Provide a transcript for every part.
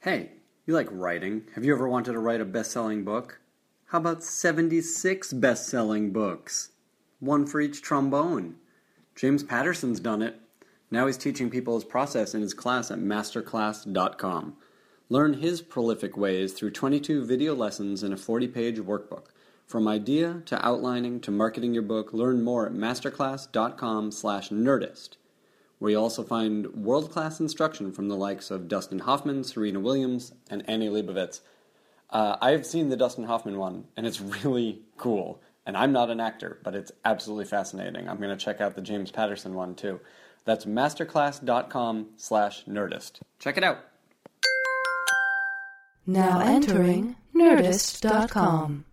Hey, you like writing. Have you ever wanted to write a best-selling book? How about 76 best-selling books? One for each trombone. James Patterson's done it. Now he's teaching people his process in his class at masterclass.com. Learn his prolific ways through 22 video lessons and a 40-page workbook. From idea to outlining to marketing your book, learn more at masterclass.com/nerdist. We also find world-class instruction from the likes of Dustin Hoffman, Serena Williams, and Annie Leibovitz. I've seen the Dustin Hoffman one, and it's really cool. And I'm not an actor, but it's absolutely fascinating. I'm going to check out the James Patterson one, too. That's masterclass.com/nerdist. Check it out. Now entering nerdist.com.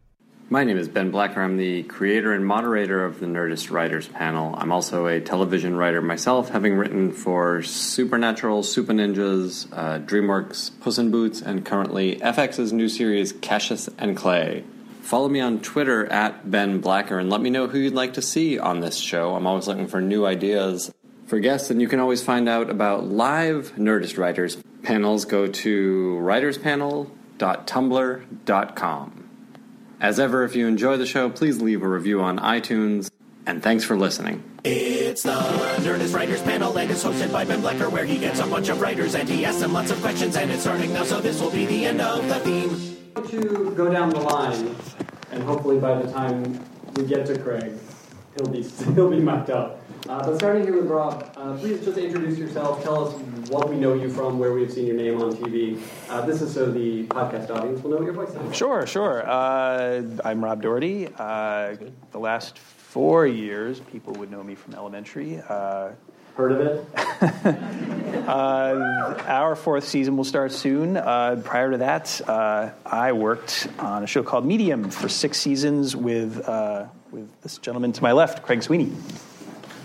My name is Ben Blacker. I'm the creator and moderator of the Nerdist Writers Panel. I'm also a television writer myself, having written for Supernatural, Super Ninjas, DreamWorks, Puss in Boots, and currently FX's new series, Cassius and Clay. Follow me on Twitter at Ben Blacker and let me know who you'd like to see on this show. I'm always looking for new ideas for guests, and you can always find out about live Nerdist Writers Panels. Go to writerspanel.tumblr.com. As ever, if you enjoy the show, please leave a review on iTunes, and thanks for listening. It's the Nerdist Writers Panel, and it's hosted by Ben Blacker, where he gets a bunch of writers, and he asks them lots of questions, and it's starting now, so this will be the end of the theme. Why don't you go down the line, and hopefully by the time we get to Craig, he'll be mucked up. But starting here with Rob, please just introduce yourself, tell us what we know you from, where we've seen your name on TV. This is so the podcast audience will know what your voice is. Sure. I'm Rob Doherty. The last 4 years, people would know me from Elementary. Heard of it? Our fourth season will start soon. Prior to that, I worked on a show called Medium for 6 seasons with this gentleman to my left, Craig Sweeney.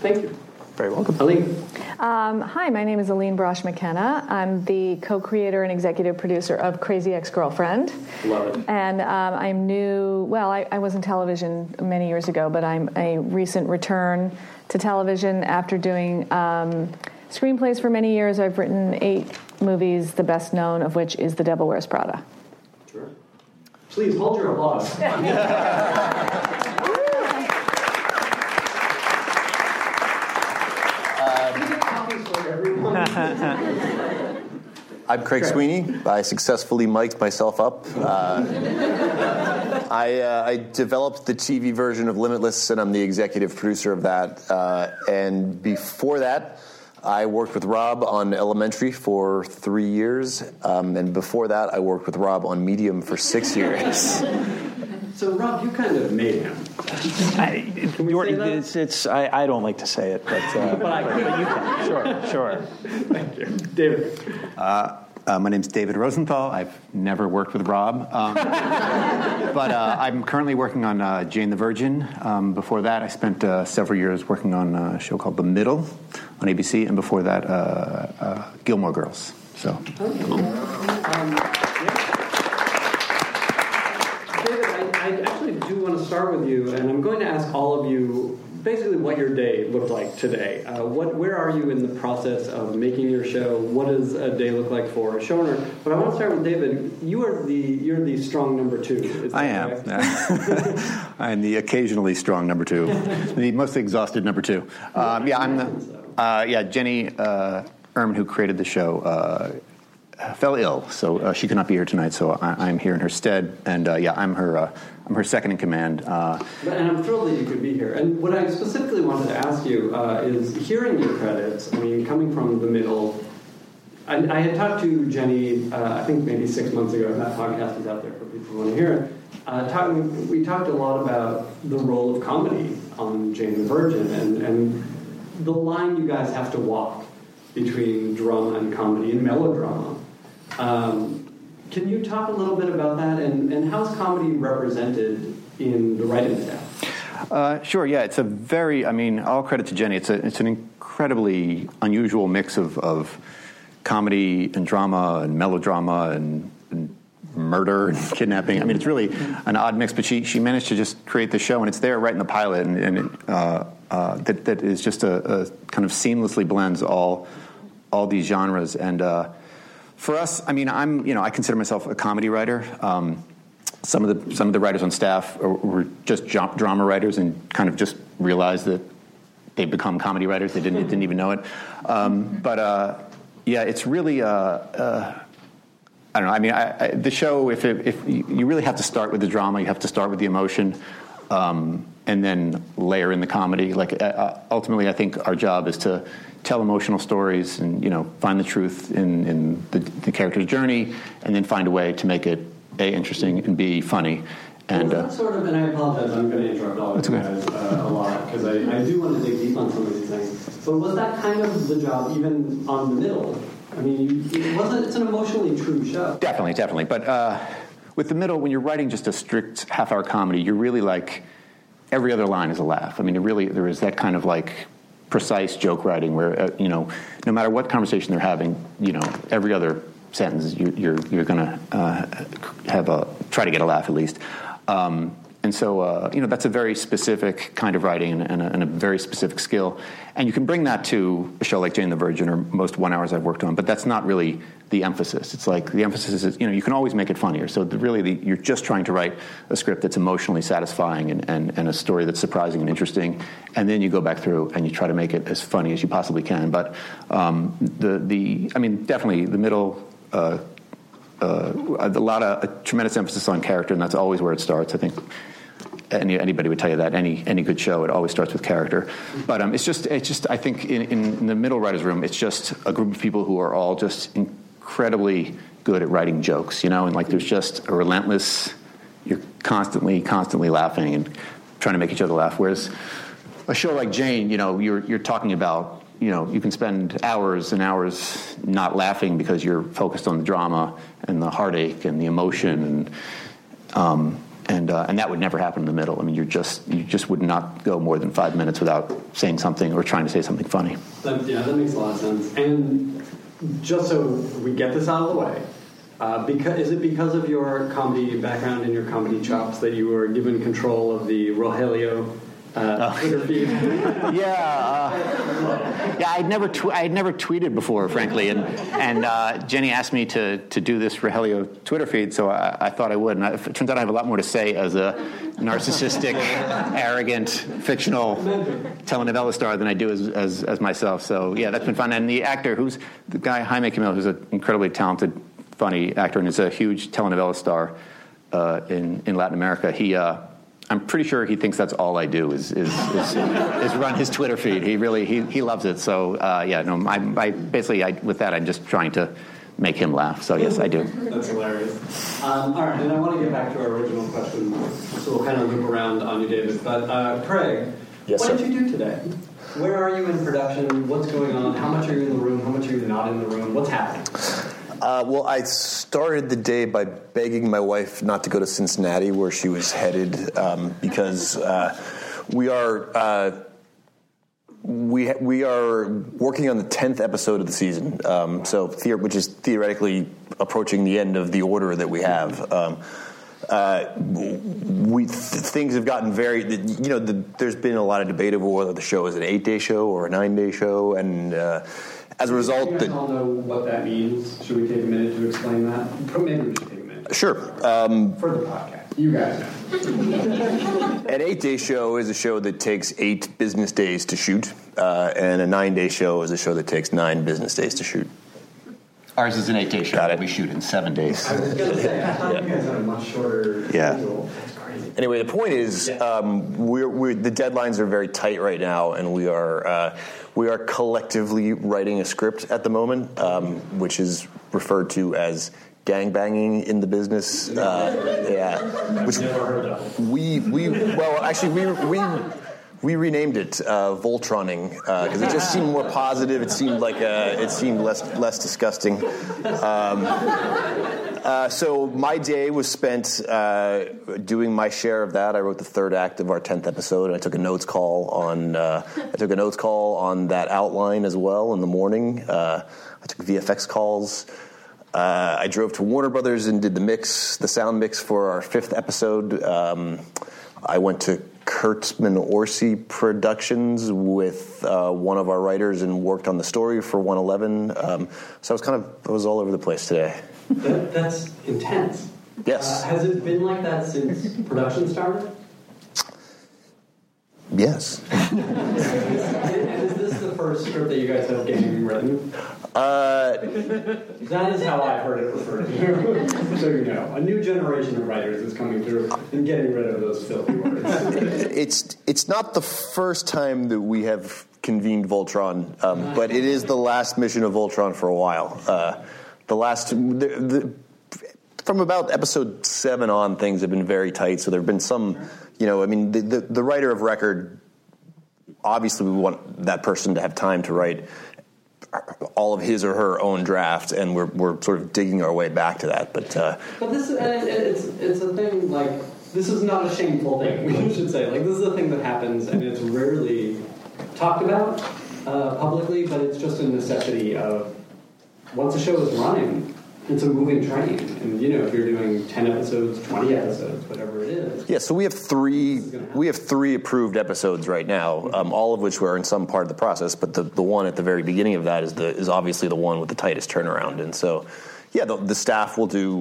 Thank you. Very welcome. Aline. Hi, my name is Aline Brosh McKenna. I'm the co-creator and executive producer of Crazy Ex-Girlfriend. Love it. And I'm new, I was in television many years ago, but I'm a recent return to television after doing screenplays for many years. I've written 8 movies, the best known of which is The Devil Wears Prada. Sure. Please hold your applause. I'm Craig Sweeney. I successfully mic'd myself up. I developed the TV version of Limitless, and I'm the executive producer of that. And before that, I worked with Rob on Elementary for 3 years. And before that, I worked with Rob on Medium for 6 years. So, Rob, you kind of made him. I don't like to say it, but you can. Sure. Thank you. David. My name's David Rosenthal. I've never worked with Rob. But I'm currently working on Jane the Virgin. Before that, I spent several years working on a show called The Middle on ABC, and before that, Gilmore Girls. So. Okay. Cool. Start with you, and I'm going to ask all of you basically what your day looked like today. Where are you in the process of making your show? What does a day look like for a showrunner? But I want to start with David. You're the strong number 2. I am. I am the occasionally strong number 2, the mostly exhausted number 2. Jenny Ehrman, who created the show, fell ill, so she could not be here tonight. So I'm here in her stead, and I'm her second in command. And I'm thrilled that you could be here. And what I specifically wanted to ask you is, hearing your credits, I mean, coming from The Middle, I had talked to Jenny, I think maybe 6 months ago, and that podcast is out there for people who want to hear it. We talked a lot about the role of comedy on Jane the Virgin, and the line you guys have to walk between drama and comedy and melodrama. Can you talk a little bit about that, and how's comedy represented in the writing staff? Sure, yeah. It's a very, all credit to Jenny, it's an incredibly unusual mix of comedy and drama and melodrama and murder and kidnapping. I mean, it's really an odd mix, but she managed to just create the show, and it's there right in the pilot, and that is just a kind of seamlessly blends all these genres, and For us, I mean, I consider myself a comedy writer. Some of the writers on staff were just drama writers and kind of just realized that they'd become comedy writers. They didn't even know it. But it's really I don't know. I mean, the show. If you really have to start with the drama, you have to start with the emotion, and then layer in the comedy. Like ultimately, I think our job is to tell emotional stories and find the truth in the character's journey, and then find a way to make it A, interesting, and B, funny. And and I apologize, I'm going to interrupt all of you guys a lot, because I do want to dig deep on some of these things. But was that kind of the job, even on The Middle? I mean, it's an emotionally true show. Definitely. But with The Middle, when you're writing just a strict half-hour comedy, you're really like, every other line is a laugh. I mean, there is that kind of like precise joke writing where, no matter what conversation they're having, every other sentence you're gonna have a try to get a laugh at least, and so that's a very specific kind of writing and a very specific skill, and you can bring that to a show like Jane the Virgin or most 1-hours I've worked on, but that's not really the emphasis. It's like the emphasis is you can always make it funnier. So you're just trying to write a script that's emotionally satisfying and a story that's surprising and interesting, and then you go back through and you try to make it as funny as you possibly can. But definitely The Middle. A tremendous emphasis on character, and that's always where it starts. I think anybody would tell you that any good show, it always starts with character. But it's just I think in the middle writers' room, it's just a group of people who are all just incredibly good at writing jokes, and like there's just a relentless. You're constantly laughing and trying to make each other laugh. Whereas a show like Jane, you're talking about. You can spend hours and hours not laughing because you're focused on the drama and the heartache and the emotion, and that would never happen in The Middle. I mean, you just would not go more than 5 minutes without saying something or trying to say something funny. That makes a lot of sense. And just so we get this out of the way, is it because of your comedy background and your comedy chops that you were given control of the Rogelio? Twitter feed. I'd never tweeted before, frankly, and Jenny asked me to do this Rogelio Twitter feed, so I thought I would, and it turns out I have a lot more to say as a narcissistic, arrogant, fictional telenovela star than I do as myself. So yeah, that's been fun. And the actor, who's the guy Jaime Camil, who's an incredibly talented, funny actor, and is a huge telenovela star in Latin America. He. I'm pretty sure he thinks that's all I do is run his Twitter feed. He really he loves it. So with that I'm just trying to make him laugh. So yes, I do. That's hilarious. All right, and I want to get back to our original question, so we'll kind of loop around on you, David. But Craig, yes, what did you do today? Where are you in production? What's going on? How much are you in the room? How much are you not in the room? What's happening? Well, I started the day by begging my wife not to go to Cincinnati, where she was headed, because we are working on the 10th episode of the season, which is theoretically approaching the end of the order that we have. Things have gotten very. There's been a lot of debate over whether the show is an 8-day show or a 9-day show, and. As a result, do you guys all know what that means? Should we take a minute to explain that? Maybe we should take a minute. Sure. For the podcast. You guys know. An 8-day show is a show that takes 8 business days to shoot, and a 9-day show is a show that takes 9 business days to shoot. Ours is an 8-day show. Got it. We shoot in 7 days. I was going to say, I thought you guys had a much shorter schedule. That's crazy. Anyway, the point is, the deadlines are very tight right now, and we are... we are collectively writing a script at the moment, which is referred to as gangbanging in the business. Which never heard of. We renamed it Voltroning because it just seemed more positive. It seemed like it seemed less disgusting. So my day was spent doing my share of that. I wrote the 3rd act of our 10th episode, and I took a notes call on that outline as well in the morning. I took VFX calls. I drove to Warner Brothers and did the sound mix for our 5th episode. I went to Kurtzman Orsi Productions with one of our writers and worked on the story for 111. So I was I was all over the place today. That's intense. Yes. Has it been like that since production started? Yes. And is this the first script that you guys have getting written? That is how I've heard it referred to. So you know, a new generation of writers is coming through and getting rid of those filthy words. It's not the first time that we have convened Voltron, but it is the last mission of Voltron for a while. From about episode 7 on, things have been very tight, so there have been some, the writer of record, obviously we want that person to have time to write all of his or her own draft, and we're sort of digging our way back to that. But this it's a thing, like, this is not a shameful thing, we should say. Like, this is a thing that happens, and it's rarely talked about publicly, but it's just a necessity of, once a show is running, it's a moving train, and if you're doing 10 episodes, 20 episodes, whatever it is. Yeah, so we have three approved episodes right now, all of which were in some part of the process. But the one at the very beginning of that is obviously the one with the tightest turnaround, and so yeah, the staff will do.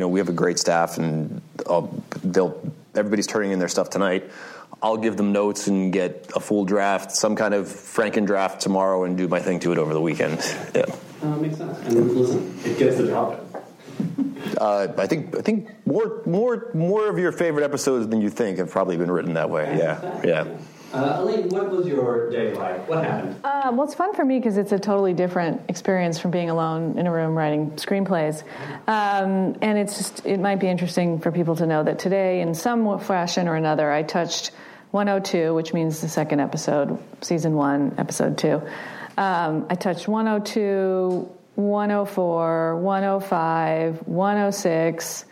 We have a great staff, and everybody's turning in their stuff tonight. I'll give them notes and get a full draft, some kind of Franken draft tomorrow, and do my thing to it over the weekend. Yeah. Makes sense. And listen, it gets the job done. I think more of your favorite episodes than you think have probably been written that way. Yeah, yeah. Aline, what was your day like? What happened? Well, it's fun for me because it's a totally different experience from being alone in a room writing screenplays. And it's just, it might be interesting for people to know that today, in some fashion or another, I touched 102, which means the second episode, season 1, episode 2. I touched 102, 104, 105, 106.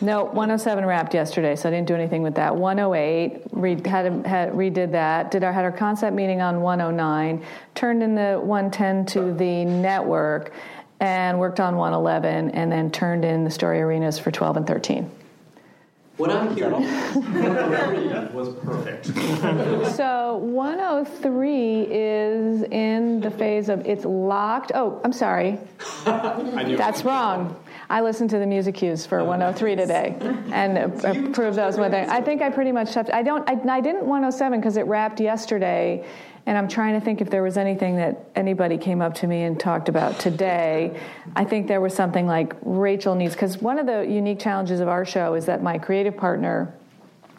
No, 107 wrapped yesterday, so I didn't do anything with that. 108, redid that. Had our concept meeting on 109, turned in the 110 to the network, and worked on 111, and then turned in the story arenas for 12 and 13. What I'm hearing was perfect. So 103 is in the phase of it's locked. Oh, I'm sorry. I knew that's wrong. I listened to the music cues for 103 today and approved those with it. I think I pretty much touched. I didn't 107 because it wrapped yesterday, and I'm trying to think if there was anything that anybody came up to me and talked about today. I think there was something like Rachel needs, because one of the unique challenges of our show is that my creative partner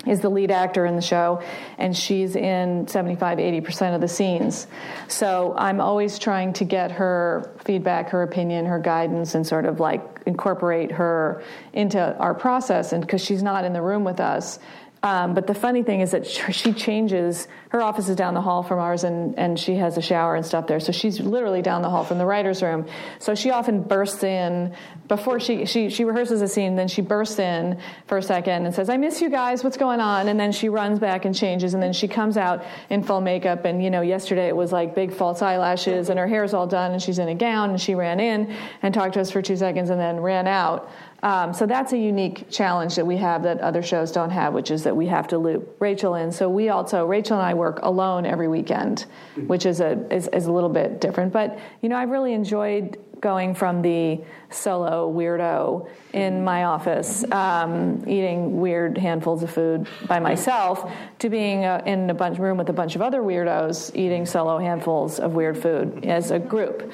is the lead actor in the show, and she's in 75-80% of the scenes. So I'm always trying to get her feedback, her opinion, her guidance, and sort of like incorporate her into our process, and because she's not in the room with us. But the funny thing is that she changes. Her office is down the hall from ours, and she has a shower and stuff there. So she's literally down the hall from the writer's room. So she often bursts in before she rehearses a scene, then she bursts in for a second and says, "I miss you guys, what's going on?" And then she runs back and changes, and then she comes out in full makeup. And, yesterday it was like big false eyelashes, and her hair's all done, and she's in a gown, and she ran in and talked to us for 2 seconds and then ran out. So that's a unique challenge that we have that other shows don't have, which is that we have to loop Rachel in. So Rachel and I work alone every weekend, which is a little bit different. But, I've really enjoyed going from the solo weirdo in my office, eating weird handfuls of food by myself, to being in a room with a bunch of other weirdos eating solo handfuls of weird food as a group.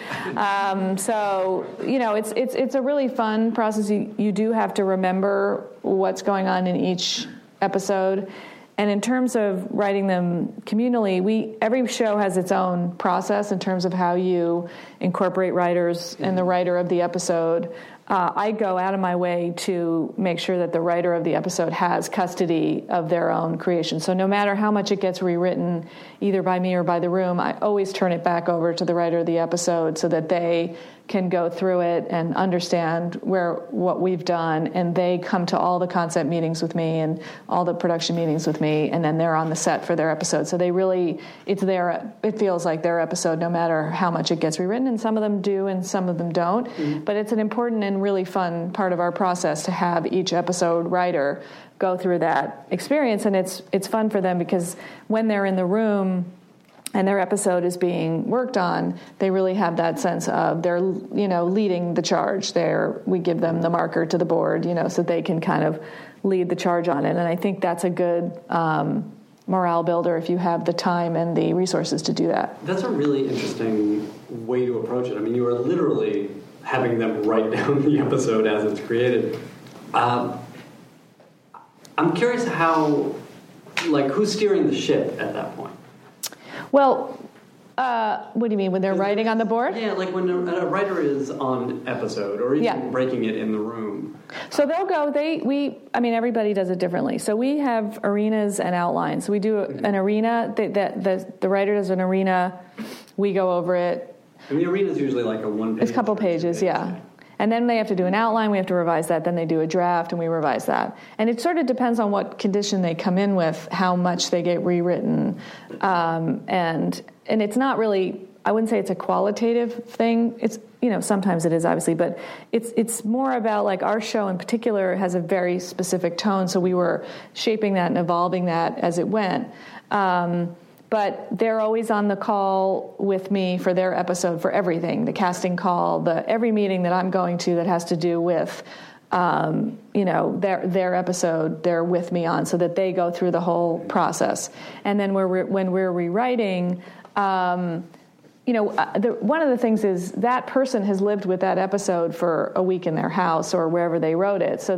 It's a really fun process. You do have to remember what's going on in each episode. And in terms of writing them communally, every show has its own process in terms of how you incorporate writers and the writer of the episode. I go out of my way to make sure that the writer of the episode has custody of their own creation. So no matter how much it gets rewritten, either by me or by the room, I always turn it back over to the writer of the episode so that they can go through it and understand what we've done, and they come to all the concept meetings with me and all the production meetings with me, and then they're on the set for their episode. So they really, it feels like their episode no matter how much it gets rewritten, and some of them do and some of them don't. Mm-hmm. But it's an important and been really fun part of our process to have each episode writer go through that experience. And it's fun for them because when they're in the room and their episode is being worked on, they really have that sense of they're, you know, leading the charge. We give them the marker to the board, you know, so they can kind of lead the charge on it. And I think that's a good morale builder if you have the time and the resources to do that. That's a really interesting way to approach it. I mean, you are literally having them write down the episode as it's created. I'm curious how, like, who's steering the ship at that point? Well, what do you mean, when they're writing on the board? Yeah, like when a writer is on episode or even breaking it in the room. So they'll go, everybody does it differently. So we have arenas and outlines. We do an arena, the writer does an arena, we go over it. And the arena is usually like a one page. It's a couple pages, yeah. And then they have to do an outline, we have to revise that, then they do a draft, and we revise that. And it sort of depends on what condition they come in with, how much they get rewritten. And it's not really, I wouldn't say it's a qualitative thing. It's, you know, sometimes it is, obviously, but it's more about, like, our show in particular has a very specific tone, so we were shaping that and evolving that as it went. But they're always on the call with me for their episode, for everything, the casting call, every meeting that I'm going to that has to do with, you know, their episode, they're with me on, so that they go through the whole process. And then when we're rewriting, you know, one of the things is that person has lived with that episode for a week in their house or wherever they wrote it. So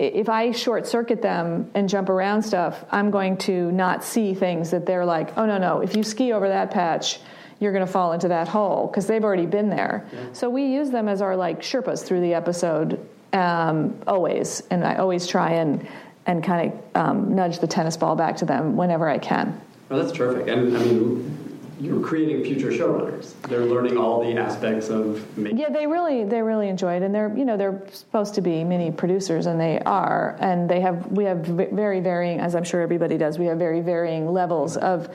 if I short-circuit them and jump around stuff, I'm going to not see things that they're like, oh, no, if you ski over that patch, you're going to fall into that hole, because they've already been there. Yeah. So we use them as our, like, Sherpas through the episode always, and I always try and kind of nudge the tennis ball back to them whenever I can. Well, that's terrific. And, I mean, you're creating future showrunners. They're learning all the aspects of making. Yeah, they really enjoy it, and they're supposed to be mini producers, and they are. And we have very varying, as I'm sure everybody does. We have very varying levels of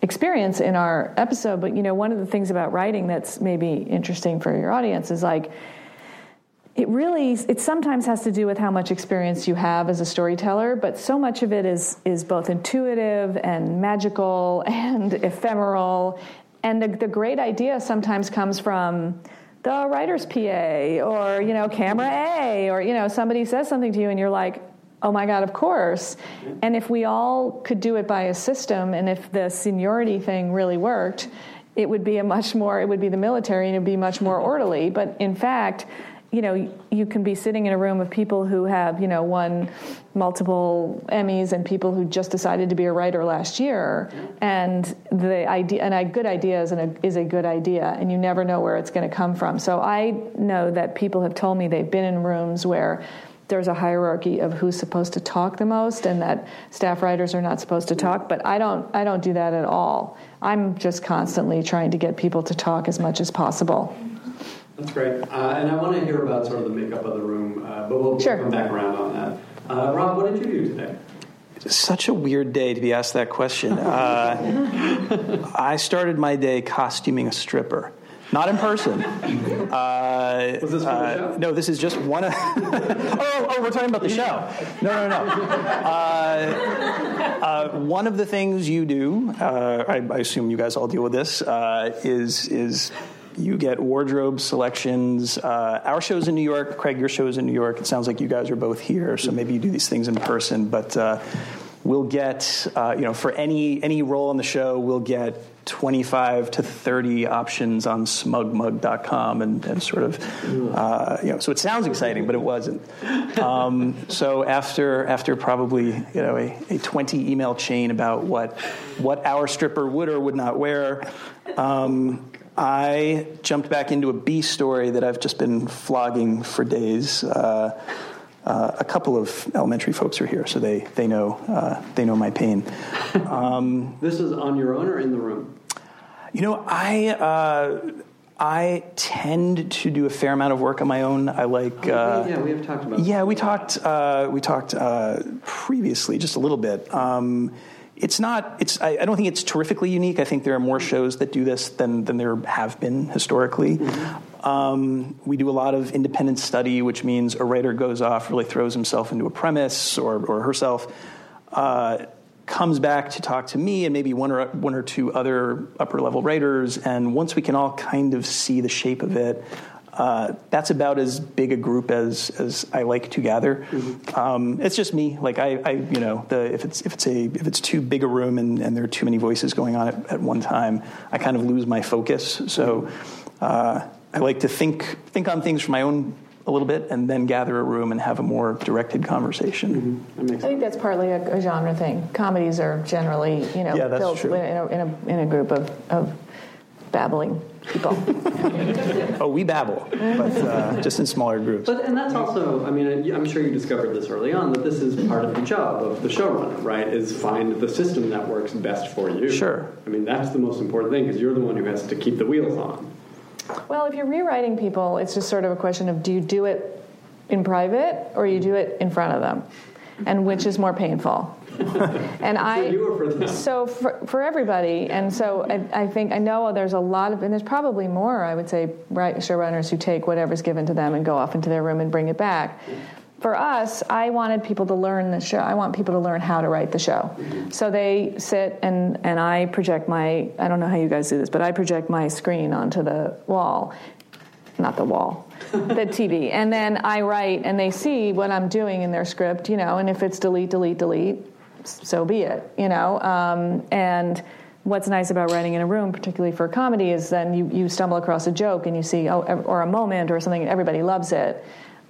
experience in our episode. But, you know, one of the things about writing that's maybe interesting for your audience is, like, It sometimes has to do with how much experience you have as a storyteller, but so much of it is both intuitive and magical and ephemeral. And the great idea sometimes comes from the writer's PA or, you know, camera A, or, you know, somebody says something to you and you're like, oh my God, of course. And if we all could do it by a system, and if the seniority thing really worked, it would be the military, and it would be much more orderly. But in fact, you know, you can be sitting in a room of people who have, you know, won multiple Emmys and people who just decided to be a writer last year, and the idea, and a good idea is a good idea, and you never know where it's going to come from. So I know that people have told me they've been in rooms where there's a hierarchy of who's supposed to talk the most, and that staff writers are not supposed to talk. But I don't do that at all. I'm just constantly trying to get people to talk as much as possible. That's great. And I want to hear about sort of the makeup of the room, but we'll come back around on that. Rob, what did you do today? It's such a weird day to be asked that question. I started my day costuming a stripper. Not in person. Was this for the show? No, this is just one of... oh, we're talking about the show. No. One of the things you do, I assume you guys all deal with this, is you get wardrobe selections. Our show's in New York. Craig, your show's in New York. It sounds like you guys are both here, so maybe you do these things in person. But we'll get, you know, for any role on the show, we'll get 25 to 30 options on smugmug.com and sort of, you know, so it sounds exciting, but it wasn't. So after probably, you know, a 20 email chain about what our stripper would or would not wear, I jumped back into a B story that I've just been flogging for days. A couple of elementary folks are here, so they know my pain. This is on your own or in the room? You know, I tend to do a fair amount of work on my own. I like. Yeah, we have talked about. Yeah, we talked. Previously, just a little bit. It's not. I don't think it's terrifically unique. I think there are more shows that do this than there have been historically. Mm-hmm. We do a lot of independent study, which means a writer goes off, really throws himself into a premise or herself, comes back to talk to me and maybe one or two other upper-level writers, and once we can all kind of see the shape of it, that's about as big a group as I like to gather. Mm-hmm. It's just me. Like I you know, if it's too big a room and there are too many voices going on at one time, I kind of lose my focus. So I like to think on things for my own a little bit, and then gather a room and have a more directed conversation. Mm-hmm. I think that's partly a genre thing. Comedies are generally, you know, built in a group of babbling people. Oh, we babble, but just in smaller groups. But and that's also, I mean, I'm sure you discovered this early on, that this is part of the job of the showrunner, right? Is find the system that works best for you. Sure. I mean, that's the most important thing, because you're the one who has to keep the wheels on. Well, if you're rewriting people, it's just sort of a question of, do you do it in private or you do it in front of them? And which is more painful? And for everybody. And so I think, I know there's a lot of, and there's probably more, I would say, showrunners who take whatever's given to them and go off into their room and bring it back. For us, I wanted people to learn the show. I want people to learn how to write the show. So they sit and I project my, I don't know how you guys do this, but I project my screen onto the wall. Not the wall, the TV. And then I write and they see what I'm doing in their script, you know, and if it's delete, delete, delete, so be it, you know. And what's nice about writing in a room, particularly for comedy, is then you stumble across a joke and you see, or a moment or something, and everybody loves it.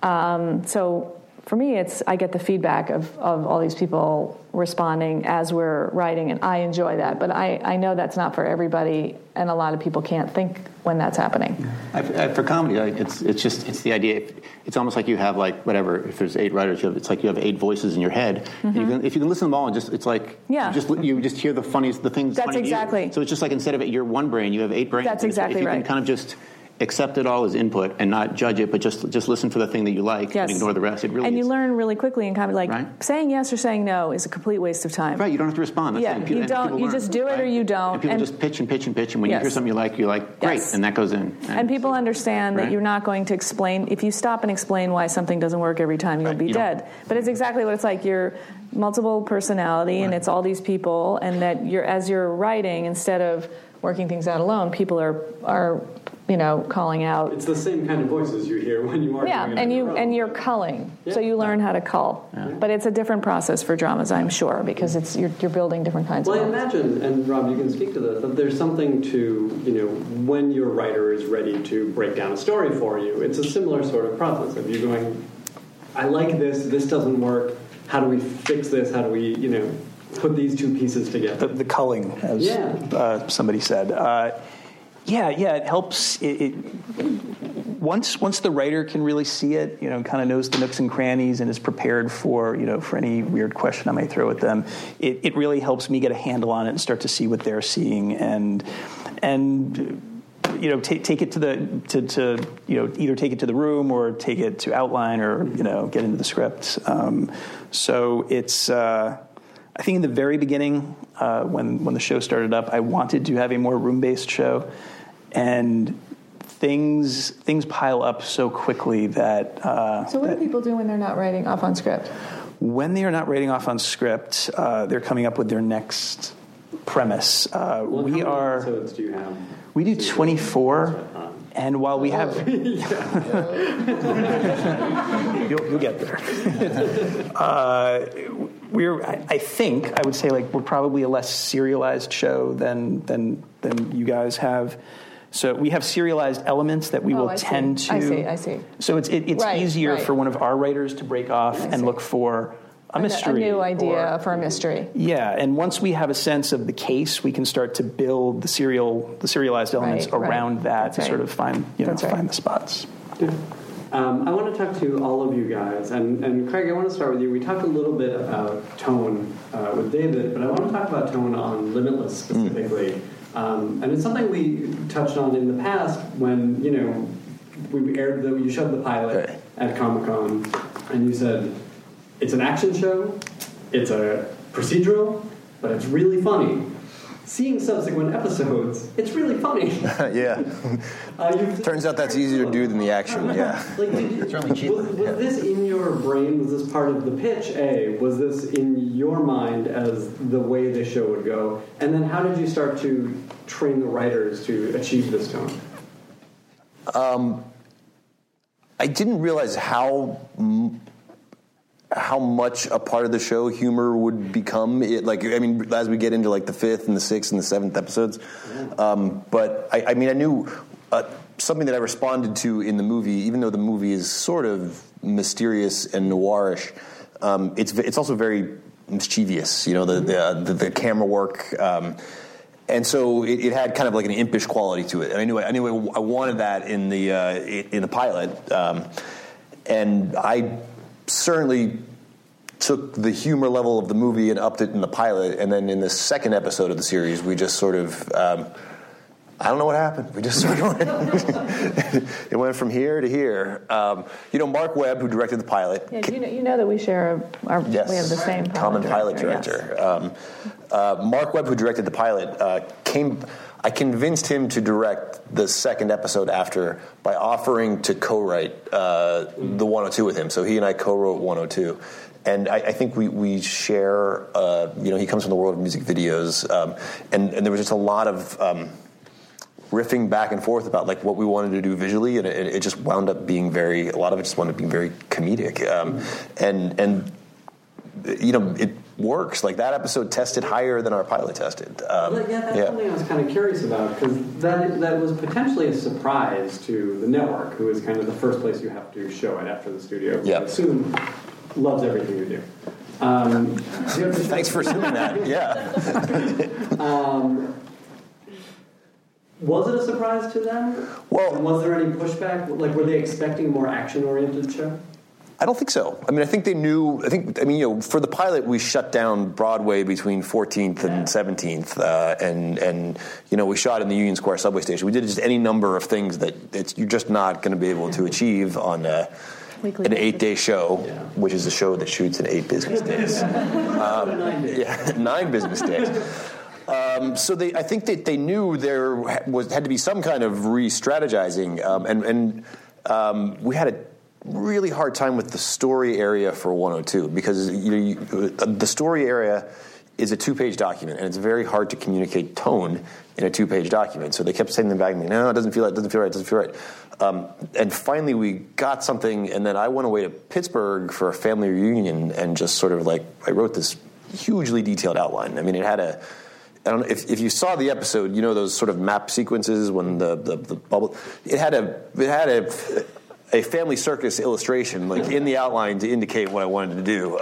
So for me, I get the feedback of all these people responding as we're writing, and I enjoy that. But I know that's not for everybody, and a lot of people can't think when that's happening. For comedy, it's the idea. It's almost like you have, like, whatever, if there's 8 writers, it's like you have 8 voices in your head. Mm-hmm. And if you can listen to them all, and just, it's like, yeah. you just hear the things. That's funny exactly. To you. So it's just like, instead of your one brain, you have 8 brains. That's exactly right. If you can kind of just accept it all as input and not judge it, but just listen for the thing that you like, yes, and ignore the rest. It really you learn really quickly in comedy, like, right? Saying yes or saying no is a complete waste of time. Right, you don't have to respond. That's you don't. You just do it, right? Or you don't. And people just pitch, and when yes, you hear something you like, you're like, great, yes, and that goes in. And people understand, right, that you're not going to explain. If you stop and explain why something doesn't work every time, you'll be dead. Don't. But it's exactly what it's like. You're multiple personality, right, and it's all these people, and that as you're writing, instead of working things out alone, people are you know, calling out. It's the same kind of voices you hear when you are doing it and you're culling. Yeah. So you learn how to cull. Yeah. But it's a different process for dramas, I'm sure, because it's you're building different kinds of voices. I imagine, and Rob, you can speak to this, that there's something to, you know, when your writer is ready to break down a story for you, it's a similar sort of process of you going, I like this doesn't work, how do we fix this, how do we, you know, put these two pieces together. The culling, as somebody said. It helps. Once the writer can really see it, you know, kind of knows the nooks and crannies and is prepared for, you know, for any weird question I might throw at them, it really helps me get a handle on it and start to see what they're seeing and you know, take it to you know, either take it to the room or take it to outline or, you know, get into the script. So it's. I think in the very beginning, when the show started up, I wanted to have a more room-based show, and things pile up so quickly that. So what do people do when they're not writing off on script? When they are not writing off on script, they're coming up with their next premise. How many episodes do you have? We do 24. And while we have, you'll get there. I would say, like, we're probably a less serialized show than you guys have. So we have serialized elements that we will tend to. I see. So it's easier for one of our writers to break off and look for a mystery, a new idea for a mystery. Yeah, and once we have a sense of the case, we can start to build the serialized elements around that to sort of find the spots. Yeah. I want to talk to all of you guys, and Craig, I want to start with you. We talked a little bit about tone with David, but I want to talk about tone on Limitless specifically, and it's something we touched on in the past when, you know, we aired you showed the pilot at Comic-Con, and you said, it's an action show, it's a procedural, but it's really funny. seeing subsequent episodes, it's really funny. Yeah. Turns out that's easier to do than the action, yeah. Like, it's really cheaper. Was this in your brain? Was this part of the pitch, A? Was this in your mind as the way the show would go? And then how did you start to train the writers to achieve this tone? I didn't realize how much a part of the show humor would become. As we get into like the 5th and the 6th and the 7th episodes. But I knew something that I responded to in the movie, even though the movie is sort of mysterious and noirish. It's also very mischievous, the camera work. And so it had kind of like an impish quality to it. And I knew I wanted that in the pilot. And I certainly took the humor level of the movie and upped it in the pilot, and then in the second episode of the series, we just sort of, I don't know what happened. We just sort of it went from here to here. Mark Webb, who directed the pilot. Yeah, you know that we share we have the same common pilot director. Yes. Mark Webb, who directed the pilot, I convinced him to direct the second episode after by offering to co-write the 102 with him. So he and I co-wrote 102. And I think we share, he comes from the world of music videos. And there was just a lot of riffing back and forth about like what we wanted to do visually. And it just wound up being very comedic. It works. Like, that episode tested higher than our pilot tested. Something I was kind of curious about, because that was potentially a surprise to the network, who is kind of the first place you have to show it after the studio. Yeah. Assume loves everything you do. Thanks for assuming that. Yeah. Was it a surprise to them? Well, and was there any pushback? Like, were they expecting a more action-oriented show? I don't think so. I think they knew. For the pilot, we shut down Broadway between 14th and 17th, and we shot in the Union Square subway station. We did just any number of things that you're just not going to be able to achieve on an 8-day show, which is a show that shoots in 8 business days. 9 business days. I think that they knew there had to be some kind of re-strategizing, and we had a really hard time with the story area for 102, because the story area is a 2-page document, and it's very hard to communicate tone in a 2-page document. So they kept sending them back and me, no, it doesn't feel right, it doesn't feel right, it doesn't feel right. And finally we got something, and then I went away to Pittsburgh for a family reunion and just sort of like, I wrote this hugely detailed outline. It had a, I don't know, if you saw the episode, those sort of map sequences when the bubble, it had a family circus illustration, like in the outline, to indicate what I wanted to do.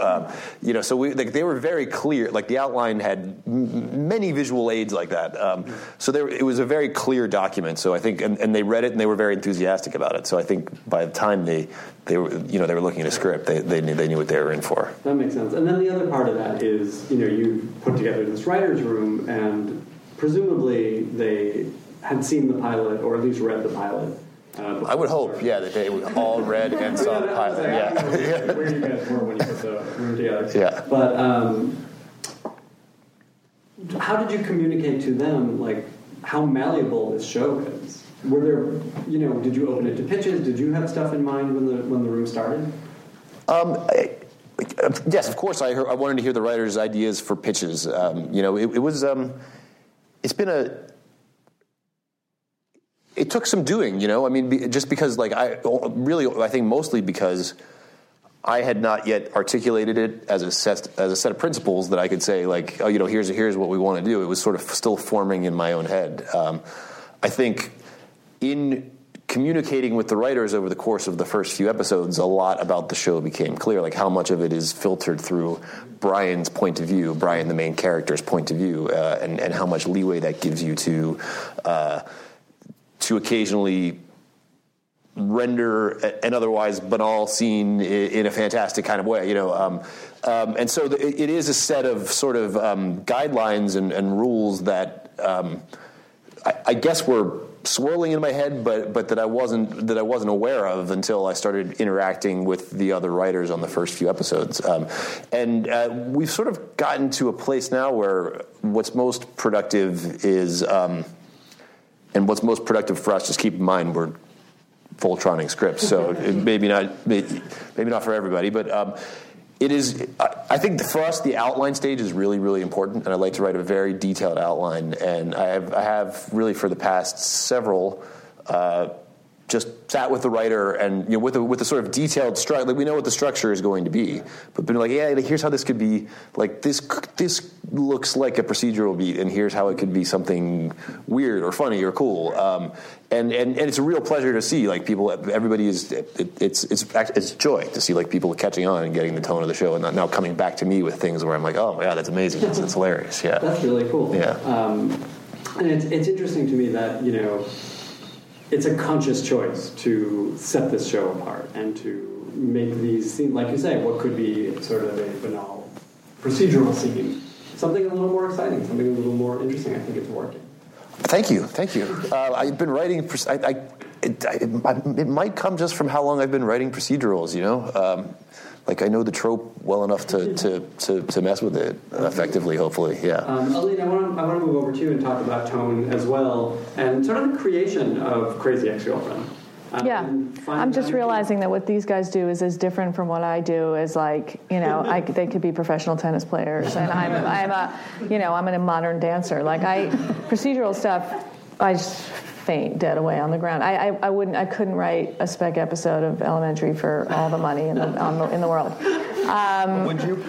So they were very clear. Like, the outline had many visual aids like that. It was a very clear document. So I think, and they read it and they were very enthusiastic about it. So I think by the time they were, they were looking at a script, they knew what they were in for. That makes sense. And then the other part of that is, you put together this writer's room, and presumably they had seen the pilot or at least read the pilot. I would hope, that they all read and saw the pilot. Where you guys were when you put the room together. Yeah. But how did you communicate to them, like, how malleable this show is? Were there, did you open it to pitches? Did you have stuff in mind when the room started? Yes, of course. I wanted to hear the writers' ideas for pitches. It was. It's been a. It took some doing, just because, like, I think mostly because I had not yet articulated it as a set of principles that I could say, like, oh, here's what we want to do. It was sort of still forming in my own head. I think in communicating with the writers over the course of the first few episodes, a lot about the show became clear, like how much of it is filtered through Brian's point of view, Brian, the main character's point of view, and how much leeway that gives you to occasionally render an otherwise banal scene in a fantastic kind of way, and so it is a set of sort of guidelines and rules that I guess were swirling in my head, but that I wasn't aware of until I started interacting with the other writers on the first few episodes. And we've sort of gotten to a place now where what's most productive is, and what's most productive for us, just keep in mind we're Voltroning scripts, so maybe not for everybody, but it is. I think for us, the outline stage is really, really important, and I like to write a very detailed outline. And I have really for the past several, just sat with the writer and with a sort of detailed structure. Like, we know what the structure is going to be, but been like, yeah, here's how this could be. Like this looks like a procedural beat, and here's how it could be something weird or funny or cool. And it's a real pleasure to see like people. Everybody is it's joy to see like people catching on and getting the tone of the show, and now coming back to me with things where I'm like, oh my god, that's amazing, that's hilarious. Yeah, that's really cool. Yeah, and it's interesting to me that it's a conscious choice to set this show apart and to make these seem, like you say, what could be sort of a banal procedural scene, something a little more exciting, something a little more interesting. I think it's working. Thank you. I've been writing. It might come just from how long I've been writing procedurals. Like I know the trope well enough to mess with it effectively. Hopefully, yeah. Aline, I want to move over to you and talk about tone as well, and sort of the creation of Crazy Ex-Girlfriend. I'm just realizing that what these guys do is different from what I do. Is like, they could be professional tennis players, and I'm a modern dancer. Like procedural stuff, I just faint dead away on the ground. I couldn't write a spec episode of Elementary for all the money in the world. Would you?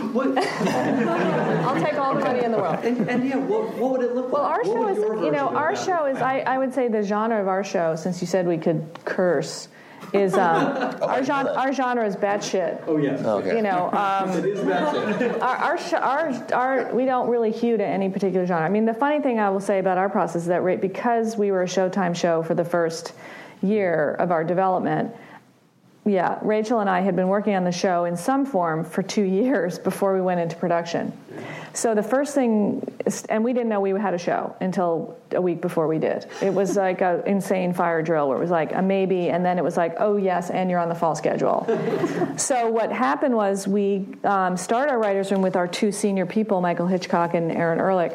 I'll take all the money in the world. And what would it look like? Well, our show is, our show is, I would say the genre of our show, since you said we could curse, is our genre is batshit. Oh yeah. Okay. It is batshit. Our we don't really hew to any particular genre. I mean, the funny thing I will say about our process is that because we were a Showtime show for the first year of our development. Yeah, Rachel and I had been working on the show in some form for 2 years before we went into production. So the first thing, and we didn't know we had a show until a week before we did. It was like an insane fire drill where it was like a maybe, and then it was like, oh yes, and you're on the fall schedule. So what happened was we started our writer's room with our two senior people, Michael Hitchcock and Erin Ehrlich,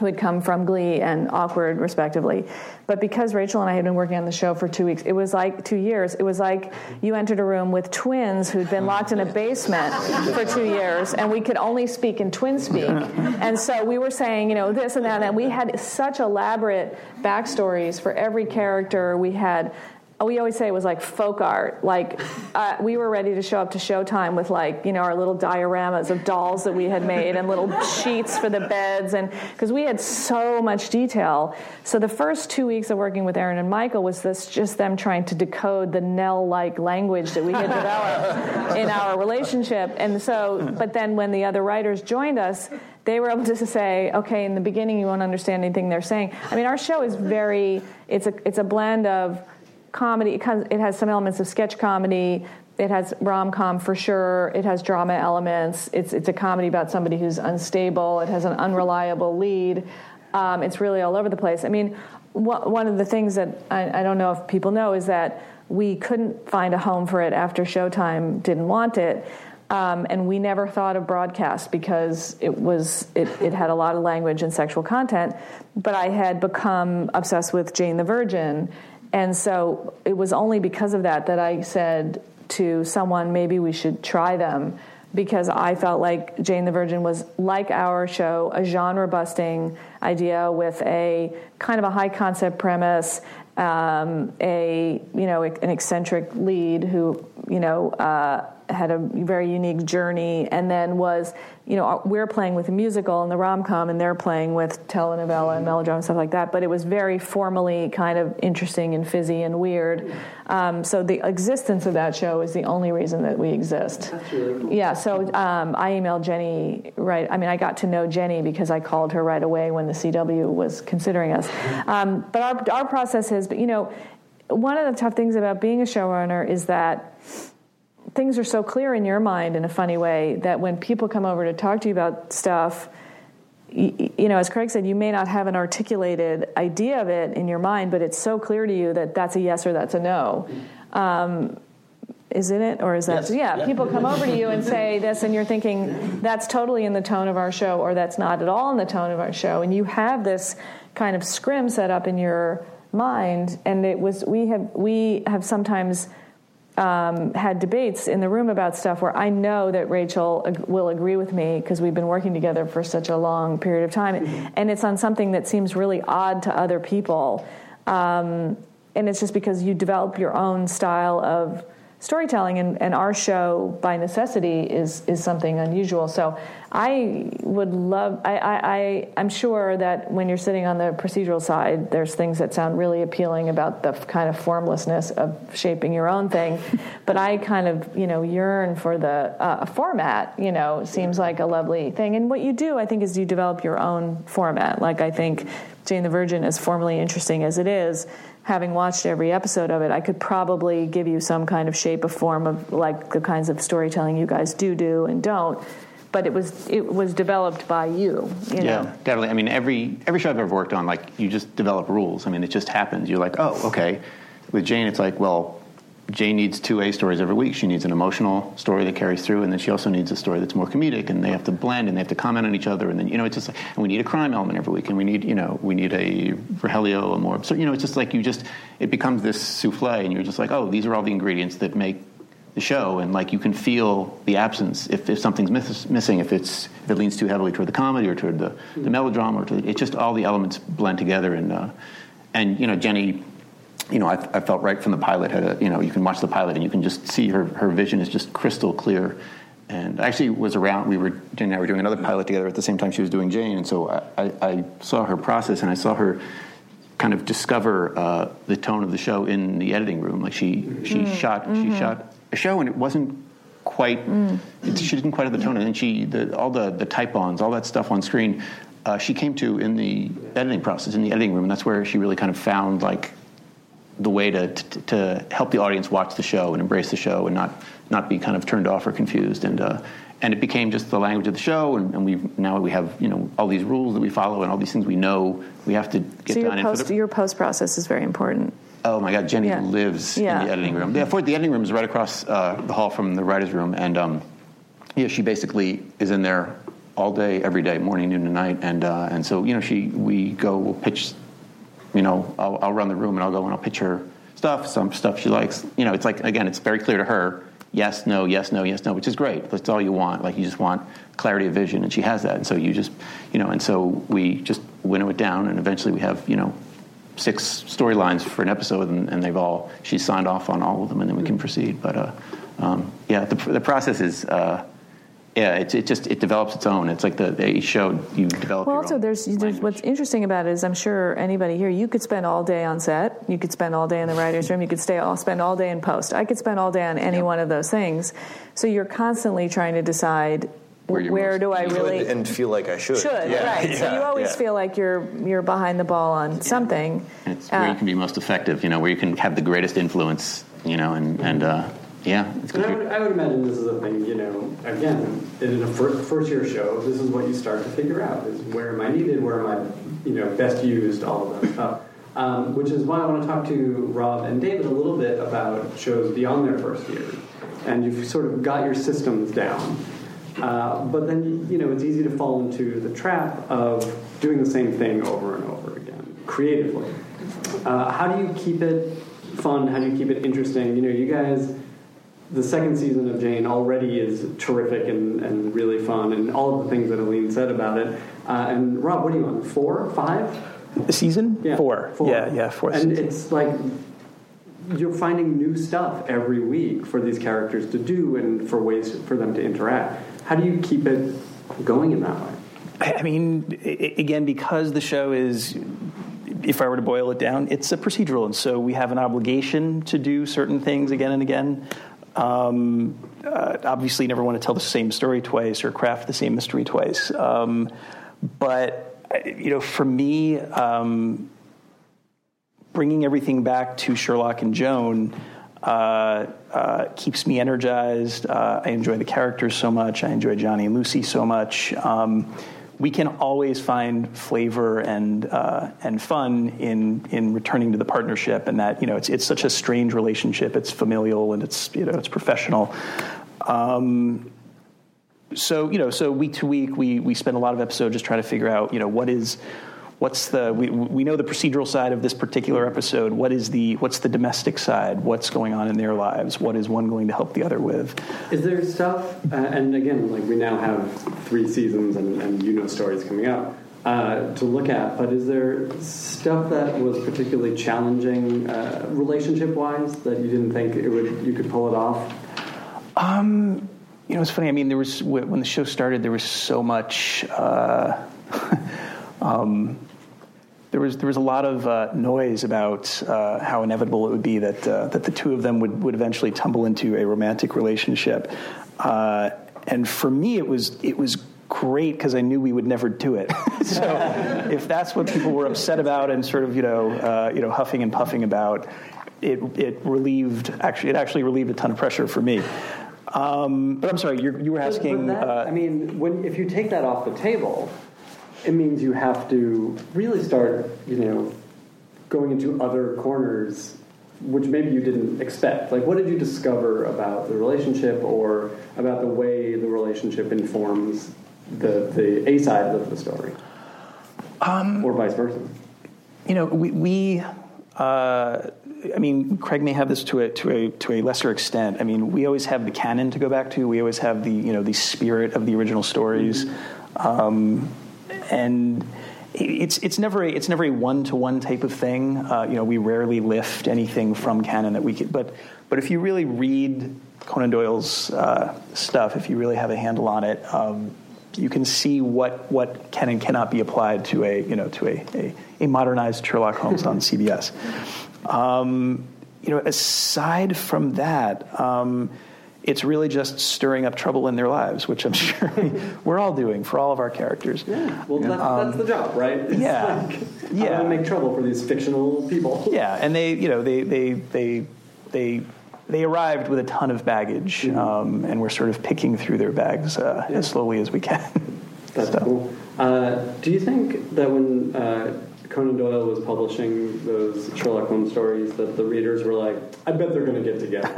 who had come from Glee and Awkward, respectively. But because Rachel and I had been working on the show for 2 weeks, it was like 2 years. It was like you entered a room with twins who'd been locked in a basement for 2 years, and we could only speak in twin speak. And so we were saying, this and that, and we had such elaborate backstories for every character. We always say it was like folk art. Like, we were ready to show up to Showtime with our little dioramas of dolls that we had made and little sheets for the beds, and because we had so much detail. So the first 2 weeks of working with Erin and Michael was just them trying to decode the Nell-like language that we had developed in our relationship. And so, but then when the other writers joined us, they were able to say, okay, in the beginning you won't understand anything they're saying. I mean, our show is it's a blend of comedy. It has some elements of sketch comedy. It has rom-com for sure. It has drama elements. It's a comedy about somebody who's unstable. It has an unreliable lead. It's really all over the place. I mean, one of the things that I don't know if people know is that we couldn't find a home for it after Showtime didn't want it. And we never thought of broadcast because it had a lot of language and sexual content. But I had become obsessed with Jane the Virgin. And so it was only because of that I said to someone, maybe we should try them, because I felt like Jane the Virgin was, like our show, a genre-busting idea with a kind of a high-concept premise, an eccentric lead who, had a very unique journey, and then was, we're playing with a musical and the rom-com, and they're playing with telenovela and melodrama and stuff like that, but it was very formally kind of interesting and fizzy and weird. So the existence of that show is the only reason that we exist. That's really cool. Yeah, so I emailed Jenny, right? I mean, I got to know Jenny because I called her right away when the CW was considering us. But our process is, one of the tough things about being a showrunner is that things are so clear in your mind in a funny way that when people come over to talk to you about stuff, you know, as Craig said, you may not have an articulated idea of it in your mind, but it's so clear to you that that's a yes or that's a no. Isn't it? Or is that? Yes. Yeah, yep. People come over to you and say this, and you're thinking, that's totally in the tone of our show, or that's not at all in the tone of our show. And you have this kind of scrim set up in your mind. And it was, we have sometimes had debates in the room about stuff where I know that Rachel will agree with me because we've been working together for such a long period of time. And it's on something that seems really odd to other people. And it's just because you develop your own style of storytelling, and our show by necessity is something unusual. So I would love, I'm sure that when you're sitting on the procedural side, there's things that sound really appealing about the kind of formlessness of shaping your own thing. But I kind of, yearn for the format, seems like a lovely thing. And what you do, I think, is you develop your own format. Like, I think Jane the Virgin, as formally interesting as it is, having watched every episode of it, I could probably give you some kind of shape or form of like the kinds of storytelling you guys do and don't. But it was developed by you. Yeah, definitely. I mean, every show I've ever worked on, like, you just develop rules. I mean, it just happens. You're like, oh, okay. With Jane, it's like, well, Jane needs two A stories every week. She needs an emotional story that carries through, and then she also needs a story that's more comedic, and they have to blend, and they have to comment on each other, and then, it's just like, and we need a crime element every week, and we need a Rogelio, a more absurd, it's just like it becomes this souffle, and you're just like, oh, these are all the ingredients that make the show, and like you can feel the absence if something's missing, if it leans too heavily toward the comedy or toward the melodrama, or it's just all the elements blend together, and Jenny. I felt right from the pilot had you can watch the pilot and you can just see her vision is just crystal clear. And I actually was around, Jenny and I were doing another pilot together at the same time she was doing Jane. And so I saw her process, and I saw her kind of discover the tone of the show in the editing room. Like she shot a show, and it wasn't quite, she didn't quite have the tone. And then all the type-ons, all that stuff on screen, she came to in the editing process, in the editing room. And that's where she really kind of found like the way to help the audience watch the show and embrace the show and not be kind of turned off or confused, and it became just the language of the show, and we have all these rules that we follow and all these things we know we have to get so done. Your post process is very important. Oh my God, Jenny lives in the editing room. Yeah, the editing room is right across the hall from the writer's room, and she basically is in there all day, every day, morning, noon, and night, and so we'll pitch. I'll run the room, and I'll go and I'll pitch her stuff, some stuff she likes. It's like, again, it's very clear to her, yes, no, which is great. That's all you want. Like, you just want clarity of vision, and she has that. And so you just, and so we just winnow it down, and eventually we have, 6 storylines for an episode, and they've all, she's signed off on all of them, and then we can proceed. But, the process is... it develops its own. It's like they showed you develop. Well, also there's what's interesting about it is I'm sure anybody here, you could spend all day on set, you could spend all day in the writer's room, you could spend all day in post. I could spend all day on any one of those things. So you're constantly trying to decide where do I really and feel like I should. So you always feel like you're behind the ball on something. And it's where you can be most effective. Where you can have the greatest influence. I would imagine this is a thing, again, in a first-year show, this is what you start to figure out, is where am I needed, where am I, best used, all of that stuff. Which is why I want to talk to Rob and David a little bit about shows beyond their first year. And you've sort of got your systems down. But then, it's easy to fall into the trap of doing the same thing over and over again, creatively. How do you keep it fun? How do you keep it interesting? You guys... The second season of Jane already is terrific and really fun, and all of the things that Aline said about it. And Rob, what are you on? 4, 5? The season? Yeah. 4. Yeah, 4 seasons. And it's like you're finding new stuff every week for these characters to do and for ways for them to interact. How do you keep it going in that way? I mean, again, because the show is... If I were to boil it down, it's a procedural, and so we have an obligation to do certain things again and again. Obviously, you never want to tell the same story twice or craft the same mystery twice. But, for me, bringing everything back to Sherlock and Joan keeps me energized. I enjoy the characters so much. I enjoy Johnny and Lucy so much. we can always find flavor and fun in returning to the partnership, and that, you know, it's such a strange relationship. It's familial and it's, you know, it's professional. So week to week, we spend a lot of episodes just trying to figure out, you know, we know the procedural side of this particular episode. What's the domestic side? What's going on in their lives? What is one going to help the other with? Is there stuff? And again, like, we now have 3 seasons and stories coming up to look at. But is there stuff that was particularly challenging relationship-wise that you didn't think you could pull it off? It's funny. I mean, there was, when the show started, there was so much. There was a lot of noise about how inevitable it would be that the two of them would eventually tumble into a romantic relationship, and for me it was great because I knew we would never do it. So if that's what people were upset about and sort of huffing and puffing about, it actually relieved a ton of pressure for me. But I'm sorry, you were asking. If you take that off the table, it means you have to really start, going into other corners, which maybe you didn't expect. Like, what did you discover about the relationship or about the way the relationship informs the A side of the story? Or vice versa? Craig may have this to a lesser extent. I mean, we always have the canon to go back to. We always have the spirit of the original stories. Mm-hmm. And it's never a one-to-one type of thing. We rarely lift anything from canon that we could. But if you really read Conan Doyle's stuff, if you really have a handle on it, you can see what can and cannot be applied to a modernized Sherlock Holmes on CBS. Aside from that. It's really just stirring up trouble in their lives, which I'm sure we're all doing for all of our characters. Yeah, well, that's the job, right? It's I want to make trouble for these fictional people. Yeah, and they arrived with a ton of baggage, mm-hmm. And we're sort of picking through their bags as slowly as we can. That's cool. Do you think that when Conan Doyle was publishing those Sherlock Holmes stories that the readers were like, I bet they're going to get together.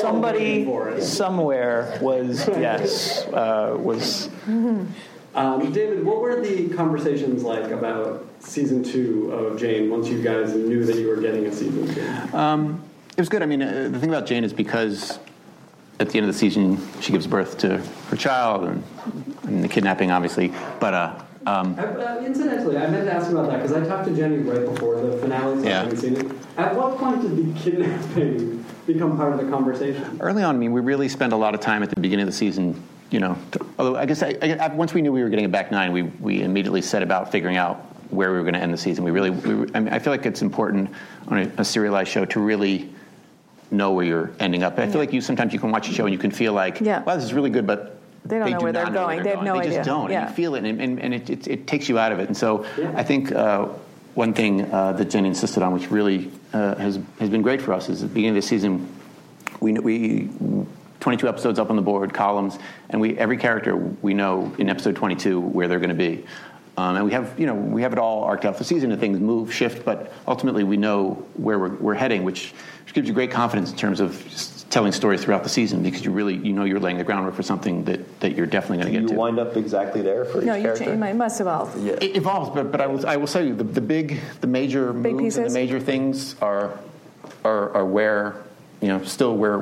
Somebody somewhere was. David, what were the conversations like about season 2 of Jane once you guys knew that you were getting a season 2? It was good. I mean, the thing about Jane is because at the end of the season, she gives birth to her child, and the kidnapping, obviously. But incidentally, I meant to ask about that because I talked to Jenny right before the finale, so I haven't seen it. At what point did the kidnapping become part of the conversation? Early on, I mean, we really spent a lot of time at the beginning of the season. Although I guess once we knew we were getting a back nine, we immediately set about figuring out where we were going to end the season. I feel like it's important on a serialized show to really know where you're ending up. I feel like you can watch a show and you can feel like, wow, this is really good, but they don't know where they're going. They have no idea. They just don't. Yeah. And you feel it, and it takes you out of it. And so I think one thing that Jenny insisted on, which really has been great for us, is at the beginning of the season, we 22 episodes up on the board, columns, and every character we know in episode 22 where they're going to be. And we have, we have it all arced out for the season, and things move, shift, but ultimately we know where we're heading, which gives you great confidence in terms of telling stories throughout the season, because you really, you're laying the groundwork for something that you're definitely going to get to. Do you wind up exactly there for each character? No, it must evolve. Yeah. It evolves, but I will say you the major moves and the major things are where. Still where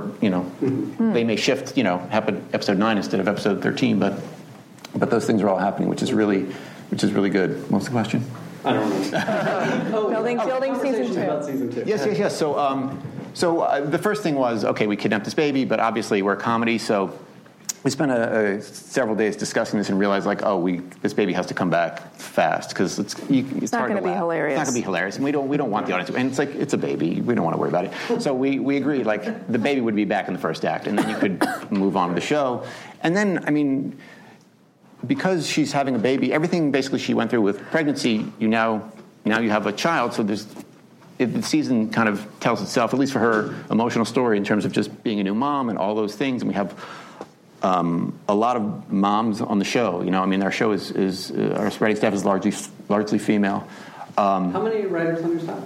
they may shift. Happen episode 9 instead of episode 13, but those things are all happening, which is really good. What's the question? I don't know. Building season 2. About season 2. Yes. So the first thing was, okay, we kidnapped this baby, but obviously we're a comedy, so we spent several days discussing this and realized, like, this baby has to come back fast because it's not going to be hilarious. It's not going to be hilarious, and we don't want the audience to. And it's like, it's a baby. We don't want to worry about it. So we agreed, like, the baby would be back in the first act, and then you could move on to the show. And then, I mean, because she's having a baby, everything basically she went through with pregnancy, now you have a child, so the season kind of tells itself, at least for her, emotional story in terms of just being a new mom and all those things, and we have a lot of moms on the show. You know, I mean, our show is our writing staff is largely female. How many writers on your staff?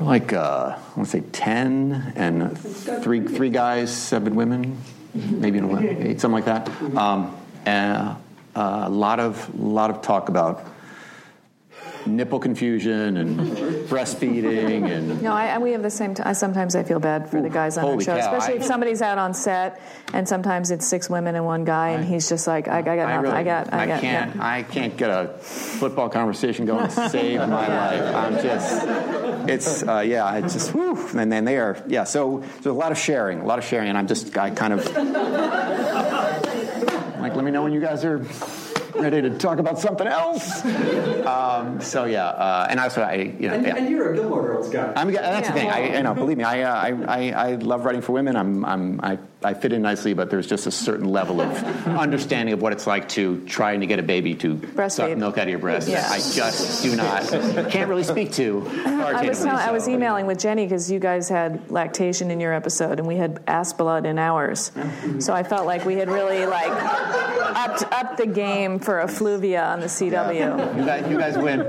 Like I want to say 10, and three guys, 7 women, maybe 8, something like that. And a lot of talk about nipple confusion and breastfeeding and we have the same. Sometimes I feel bad for the guys on the show, especially if somebody's out on set, and sometimes it's 6 women and 1 guy, and he's just like, I can't get a football conversation going to save my life. I'm just, it's just, whew, and then they are, yeah. So a lot of sharing, and I'm just, I kind of like, let me know when you guys are ready to talk about something else. And also, and you're a Gilmore Girls guy. That's the thing. Believe me, I love writing for women. I fit in nicely, but there's just a certain level of understanding of what it's like to trying to get a baby to suck milk out of your breast. Yeah. I just can't really speak to. I was emailing with Jenny because you guys had lactation in your episode, and we had ass blood in ours. So I felt like we had really upped the game for effluvia on the CW. Yeah. You guys win.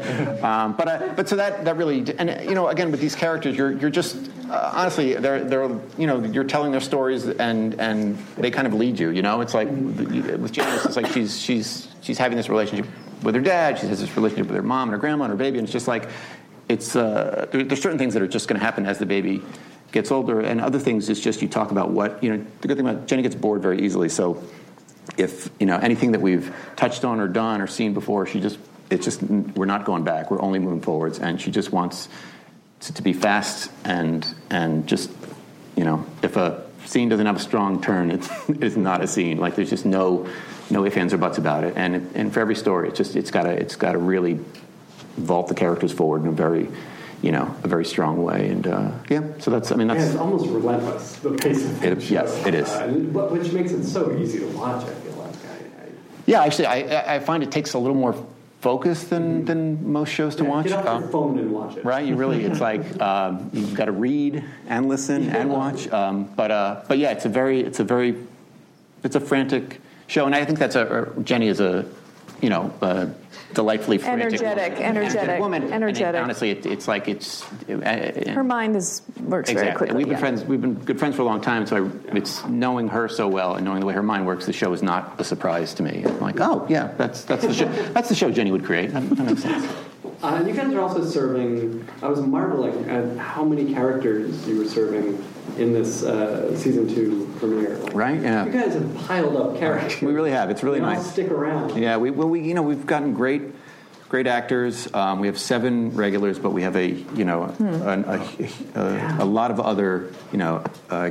So that really, and again with these characters, you're just. Honestly, they're you're telling their stories and they kind of lead you. You know, it's like with Janice, it's like she's having this relationship with her dad. She has this relationship with her mom and her grandma and her baby, and it's just like there's certain things that are just going to happen as the baby gets older, and other things is just you talk about what The good thing about Jenny gets bored very easily, so if anything that we've touched on or done or seen before, we're not going back. We're only moving forwards, and she just wants. To be fast and just if a scene doesn't have a strong turn, it's not a scene. Like there's just no ifs, ands, or buts about it. And for every story, it's got to really vault the characters forward in a very very strong way. And so that's it's almost relentless, the pace of it. Yes, it is, which makes it so easy to watch. I feel like I find it takes a little more. Focused than most shows to watch. Get off your phone and watch it. Right, you really. It's like you've got to read and listen and watch. It's a frantic show, and I think that's Jenny is a delightfully frantic, energetic woman. And honestly, her mind works very quickly. And we've been good friends for a long time. So it's knowing her so well and knowing the way her mind works. The show is not a surprise to me. I'm like, that's the show. That's the show Jenny would create. That makes sense. And you guys are also serving. I was marveling at how many characters you were serving in this season 2 premiere. Right? Yeah. You guys have piled up characters. We really have. It's really nice. All stick around. Yeah. We've gotten great actors. We have 7 regulars, but we have a lot of other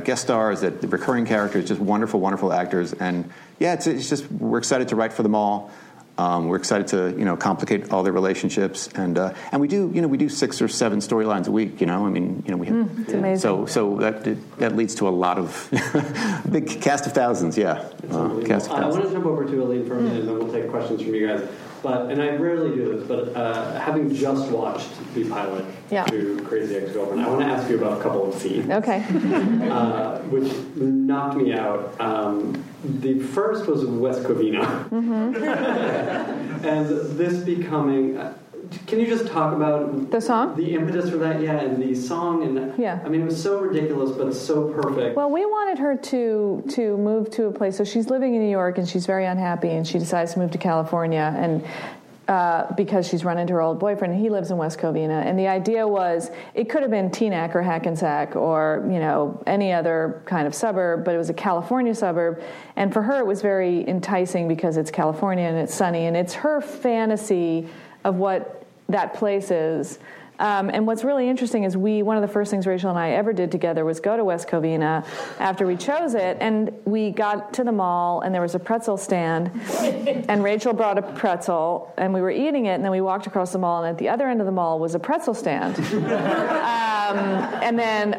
guest stars, that recurring characters, just wonderful actors. And it's just we're excited to write for them all. We're excited to complicate all their relationships, and we do 6 or 7 storylines a week. We have it's amazing. So that leads to a lot of big cast of thousands. Yeah, cast of thousands. I want to jump over to Aline for a minute, and then we'll take questions from you guys. And I rarely do this, but having just watched the pilot to Crazy Ex-Girlfriend, I want to ask you about a couple of scenes. Okay. Which knocked me out. The first was West Covina. Mm-hmm. And this becoming... can you just talk about... the song? The impetus for that, and the song. It was so ridiculous, but so perfect. Well, we wanted her to move to a place. So she's living in New York, and she's very unhappy, and she decides to move to California, and... because she's run into her old boyfriend. He lives in West Covina. And the idea was it could have been Teaneck or Hackensack or, any other kind of suburb, but it was a California suburb. And for her, it was very enticing because it's California and it's sunny, and it's her fantasy of what that place is. And what's really interesting is one of the first things Rachel and I ever did together was go to West Covina after we chose it, and we got to the mall, and there was a pretzel stand, and Rachel brought a pretzel, and we were eating it, and then we walked across the mall, and at the other end of the mall was a pretzel stand. And then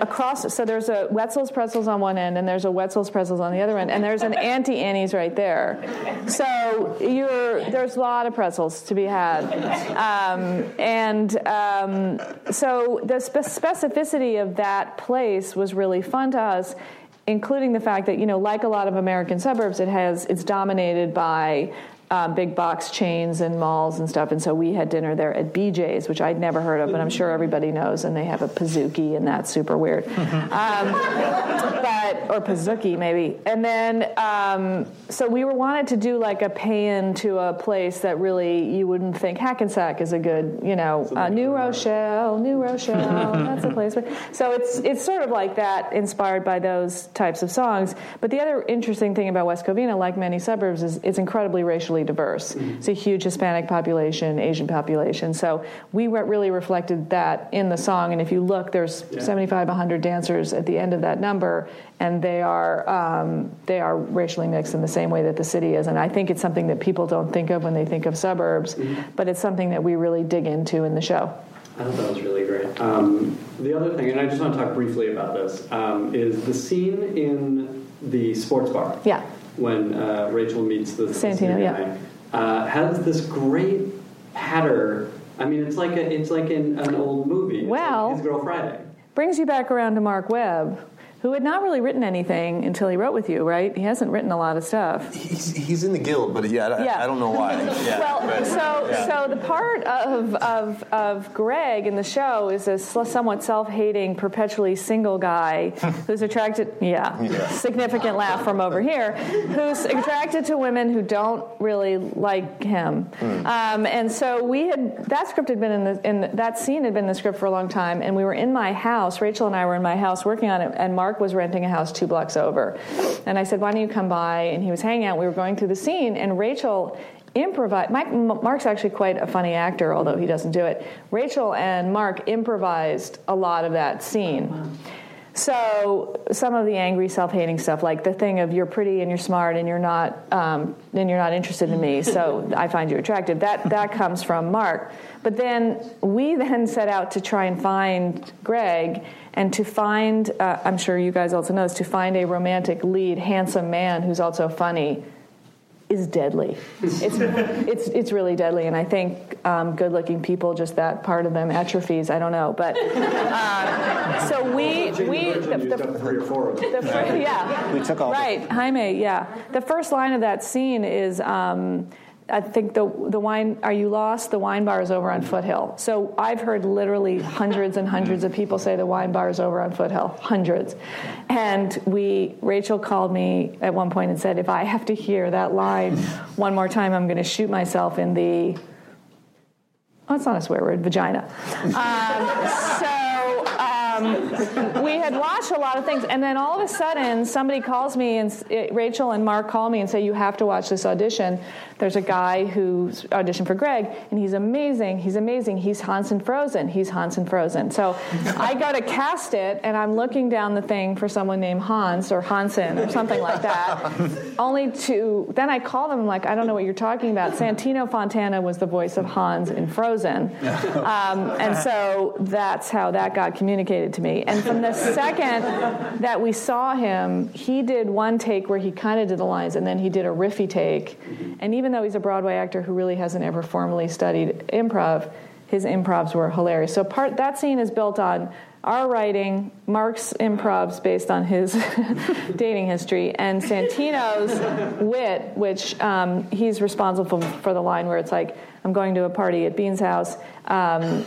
so there's a Wetzel's pretzels on one end, and there's a Wetzel's pretzels on the other end, and there's an Auntie Annie's right there. So there's a lot of pretzels to be had. So the specificity of that place was really fun to us. including the fact that, you know, like a lot of American suburbs, it's dominated by big box chains and malls and stuff. And so we had dinner there at BJ's, which I'd never heard of, but I'm sure everybody knows. And they have a Pazookie, and that's super weird. Or Pazookie, maybe. And then, so we wanted to do like a pay-in to a place that really you wouldn't think. Hackensack is a good, you know, New Rochelle, that's a place. So it's sort of like that, inspired by those types of songs. But the other interesting thing about West Covina, like many suburbs, is it's incredibly racially diverse. It's a huge Hispanic population, Asian population. So we really reflected that in the song. And if you look, there's 75, 100 dancers at the end of that number, and they are racially mixed in the same way that the city is. And I think it's something that people don't think of when they think of suburbs, but it's something that we really dig into in the show. I thought that was really great. The other thing, and I just want to talk briefly about this, is the scene in the sports bar. Yeah. When Rachel meets the Santino guy, has this great patter. I mean, it's like an old movie. Well, it's like His Girl Friday. Brings you back around to Mark Webb, who had not really written anything until he wrote with you, right? He hasn't written a lot of stuff. He's in the guild, but I don't know why. Yeah, well, right. So the part of Greg in the show is a somewhat self-hating, perpetually single guy who's attracted. Yeah, significant laugh from over here. Who's attracted to women who don't really like him. And so we had that script had been that scene had been in the script for a long time, and we were in my house. Rachel and I were in my house working on it, and Mark was renting a house 2 blocks over. And I said, why don't you come by? And he was hanging out. We were going through the scene, and Rachel improvised. Mark's actually quite a funny actor, although he doesn't do it. Rachel and Mark improvised a lot of that scene. Oh, wow. So some of the angry, self-hating stuff, like the thing of you're pretty and you're smart and you're not interested in me, so I find you attractive. That comes from Mark. But then we set out to try and find Greg and to find, I'm sure you guys also know this, to find a romantic lead, handsome man who's also funny is deadly. It's really deadly, and I think good-looking people, just that part of them atrophies. I don't know, but so we the 3 or 4 of them. We took all right. Them. Jaime, yeah. The first line of that scene is. I think the wine, are you lost? The wine bar is over on Foothill. So I've heard literally hundreds and hundreds of people say the wine bar is over on Foothill. Hundreds. And Rachel called me at one point and said, if I have to hear that line one more time, I'm going to shoot myself in the, oh, it's not a swear word, vagina. We had watched a lot of things, and then all of a sudden somebody calls me, and Rachel and Mark call me and say, you have to watch this audition. There's a guy who's auditioned for Greg, and he's amazing, he's Hans in Frozen. So I go to cast it, and I'm looking down the thing for someone named Hans or Hansen or something like that. Then I call them, like, I don't know what you're talking about. Santino Fontana was the voice of Hans in Frozen, and so that's how that got communicated to me. And from the second that we saw him, he did one take where he kind of did the lines, and then he did a riffy take. And even though he's a Broadway actor who really hasn't ever formally studied improv, his improvs were hilarious. So that scene is built on our writing, Mark's improvs based on his dating history, and Santino's wit, which he's responsible for the line where it's like, I'm going to a party at Bean's house.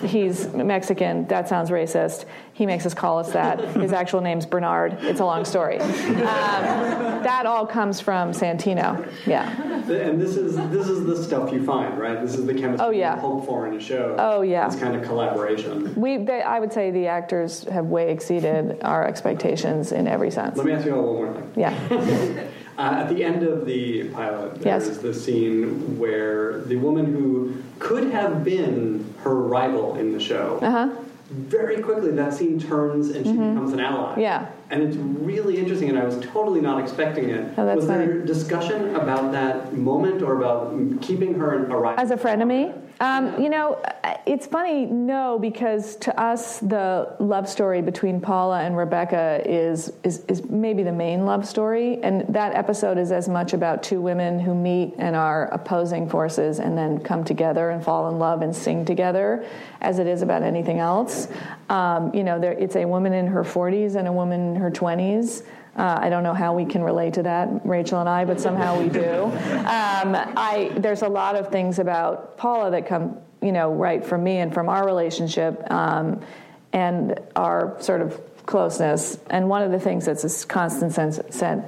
He's Mexican. That sounds racist. He makes us call us that. His actual name's Bernard. It's a long story. That all comes from Santino. Yeah. And this is the stuff you find, right? This is the chemistry you hope for in a show. Oh yeah. This kind of collaboration. I would say the actors have way exceeded our expectations in every sense. Let me ask you all one more thing. Yeah. At the end of the pilot, there is the scene where the woman who could have been her rival in the show, very quickly that scene turns and she becomes an ally. Yeah. And it's really interesting, and I was totally not expecting it. Oh, that's funny. Was there discussion about that moment or about keeping her a rival? As a frenemy? You know, it's funny, no, because to us the love story between Paula and Rebecca is maybe the main love story, and that episode is as much about 2 women who meet and are opposing forces and then come together and fall in love and sing together as it is about anything else. You know, it's a woman in her 40s and a woman in her 20s. I don't know how we can relate to that, Rachel and I, but somehow we do. There's a lot of things about Paula that come, right from me and from our relationship and our sort of closeness. And one of the things that's a constant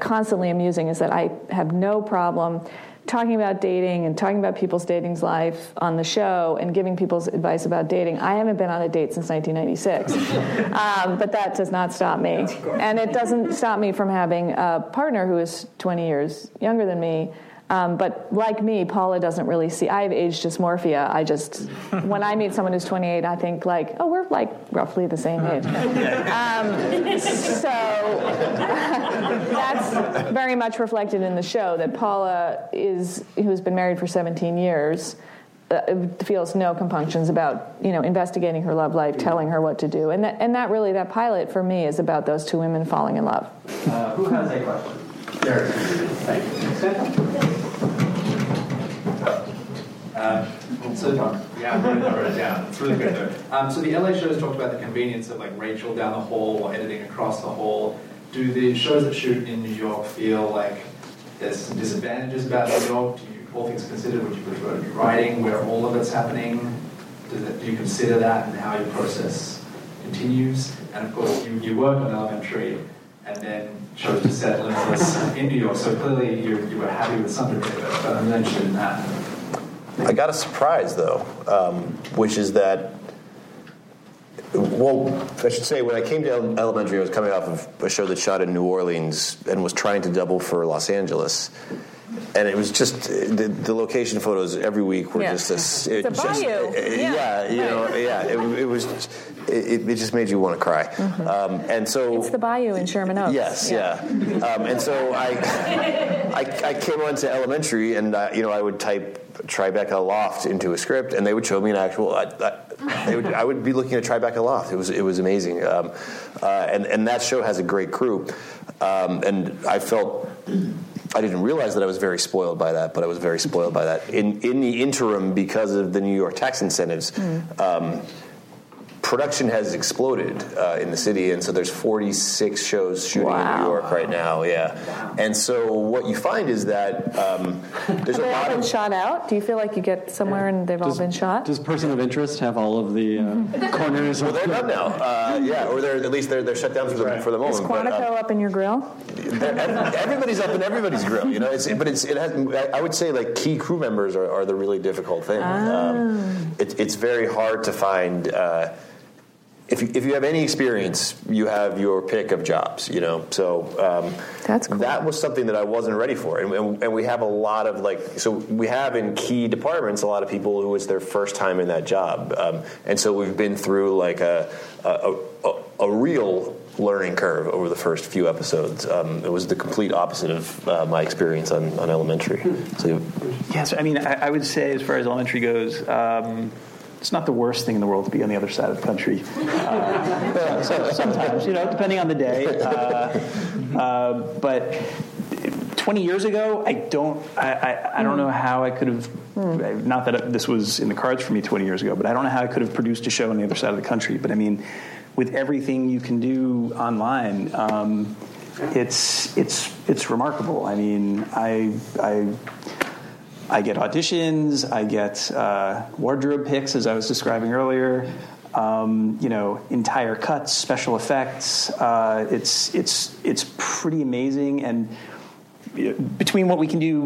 constantly amusing is that I have no problem talking about dating and talking about people's dating life on the show and giving people's advice about dating. I haven't been on a date since 1996, but that does not stop me. And it doesn't stop me from having a partner who is 20 years younger than me. But like me, Paula doesn't really see. I have age dysmorphia. When I meet someone who's 28, I think we're roughly the same age. That's very much reflected in the show that Paula who's been married for 17 years, feels no compunctions about, investigating her love life, telling her what to do. And that pilot for me is about those two women falling in love. Who has a question? There. Thank you. Yeah, I wrote it down. It's really good though. So the LA shows talked about the convenience of Rachel down the hall or editing across the hall. Do the shows that shoot in New York feel like there's some disadvantages about New York? Do you, all things considered, would you prefer to be writing where all of it's happening? Do you consider that and how your process continues? And of course, you work on Elementary and then chose to set Limitless in New York. So clearly you were happy with something, but I'm interested in that. I got a surprise, though, which is that, I should say, when I came to Elementary, I was coming off of a show that shot in New Orleans and was trying to double for Los Angeles. And it was just, the location photos every week were just this. It's a bayou. It just made you want to cry. Mm-hmm. And so it's the bayou in Sherman Oaks. Yes, and so I came on to Elementary, and I would type Tribeca Loft into a script, and they would show me an actual. I would be looking at Tribeca Loft. It was amazing, and that show has a great crew, and I felt. I didn't realize that I was very spoiled by that, but I was very spoiled by that. In the interim, because of the New York tax incentives, production has exploded in the city, and so there's 46 shows shooting in New York right now. And so what you find is that there's a lot of... Have they all been shot out? Do you feel like you get somewhere and they've all been shot? Does Person of Interest have all of the corners? Well, they're done now. Or they're shut down for the moment. Is Quantico up in your grill? Everybody's up in everybody's grill, I would say key crew members are the really difficult thing. It's very hard to find. If you have any experience, you have your pick of jobs, So that's cool. That was something that I wasn't ready for, and we have a lot of So we have in key departments a lot of people who it's their first time in that job, and so we've been through a real learning curve over the first few episodes. It was the complete opposite of my experience on Elementary. So yes, I would say as far as Elementary goes. It's not the worst thing in the world to be on the other side of the country. So sometimes, depending on the day. But 20 years ago, I don't know how I could have. Not that this was in the cards for me 20 years ago, but I don't know how I could have produced a show on the other side of the country. But with everything you can do online, it's remarkable. I get auditions. I get wardrobe picks, as I was describing earlier. Entire cuts, special effects. It's pretty amazing. And between what we can do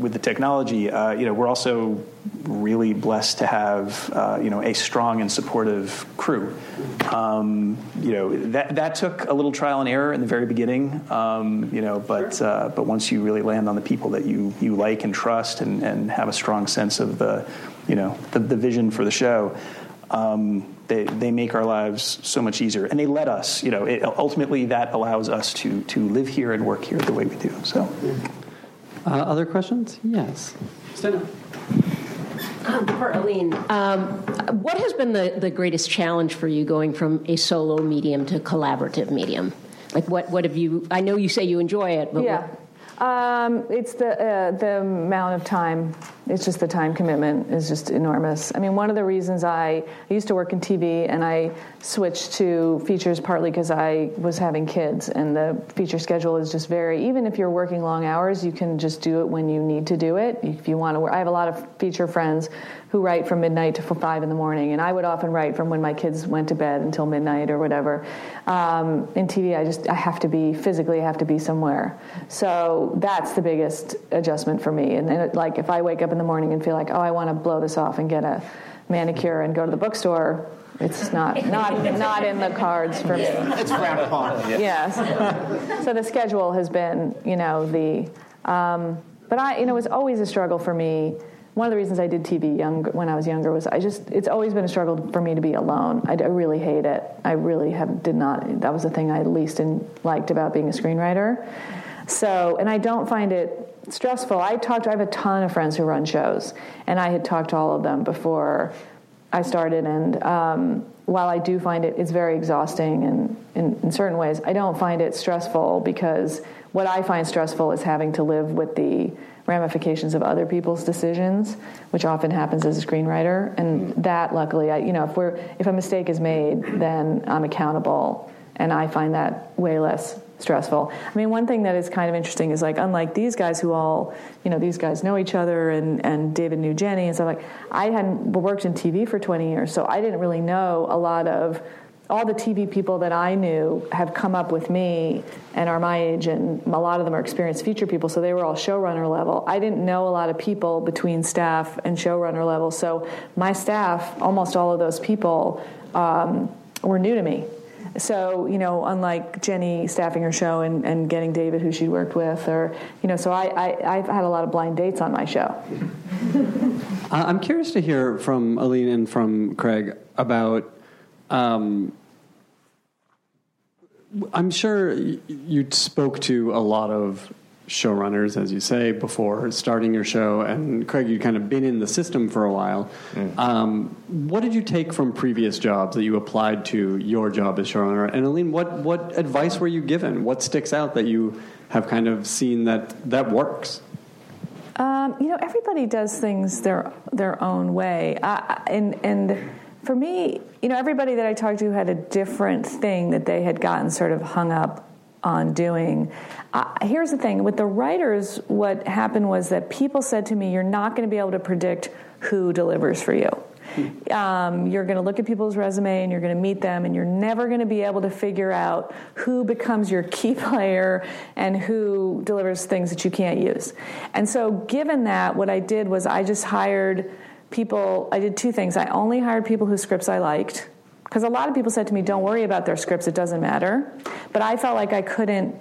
with the technology, we're also really blessed to have a strong and supportive crew. That took a little trial and error in the very beginning. But once you really land on the people that you like and trust and have a strong sense of the vision for the show. They make our lives so much easier, and they let us. Ultimately, that allows us to live here and work here the way we do. So, other questions? Yes. Stand up. For Aline, what has been the greatest challenge for you going from a solo medium to collaborative medium? What have you? I know you say you enjoy it, but yeah, it's the amount of time It's just the time commitment is just enormous. I mean, one of the reasons I used to work in TV, and I switched to features partly because I was having kids, and the feature schedule is just very, even if you're working long hours, you can just do it when you need to do it. If you want to work, I have a lot of feature friends who write from midnight to 5 in the morning, and I would often write from when my kids went to bed until midnight or whatever. In TV, I have to be somewhere. So that's the biggest adjustment for me. And then, like, if I wake up in the morning and feel like, oh, I want to blow this off and get a manicure and go to the bookstore, it's not in the cards for me. It's frowned upon. Yes. So the schedule has been, but it's always a struggle for me. One of the reasons I did TV when I was younger was it's always been a struggle for me to be alone. I really hate it. I really that was the thing I least liked about being a screenwriter. So, and I don't find it stressful. I have a ton of friends who run shows, and I had talked to all of them before I started, and while I do find it's very exhausting, and in certain ways, I don't find it stressful, because what I find stressful is having to live with the ramifications of other people's decisions, which often happens as a screenwriter, and that, luckily, if a mistake is made, then I'm accountable, and I find that way less stressful. I mean, one thing that is kind of interesting is, like, unlike these guys who all, these guys know each other, and David knew Jenny and stuff, like, I hadn't worked in TV for 20 years, so I didn't really know a lot of, all the TV people that I knew have come up with me and are my age, and a lot of them are experienced feature people, so they were all showrunner level. I didn't know a lot of people between staff and showrunner level, so my staff, almost all of those people, were new to me. So, unlike Jenny staffing her show and getting David, who she worked with, so I've had a lot of blind dates on my show. I'm curious to hear from Aline and from Craig about, I'm sure you spoke to a lot of showrunners, as you say, before starting your show, and Craig, you'd kind of been in the system for a while. What did you take from previous jobs that you applied to your job as showrunner? And Aline, what advice were you given? What sticks out that you have kind of seen that works? Everybody does things their own way, and for me, everybody that I talked to had a different thing that they had gotten sort of hung up on doing. Here's the thing. With the writers, what happened was that people said to me, you're not going to be able to predict who delivers for you. You're going to look at people's resume, and you're going to meet them, and you're never going to be able to figure out who becomes your key player and who delivers things that you can't use. And so given that, what I did was I just hired people. I did two things. I only hired people whose scripts I liked, because a lot of people said to me, don't worry about their scripts, it doesn't matter. But I felt like I couldn't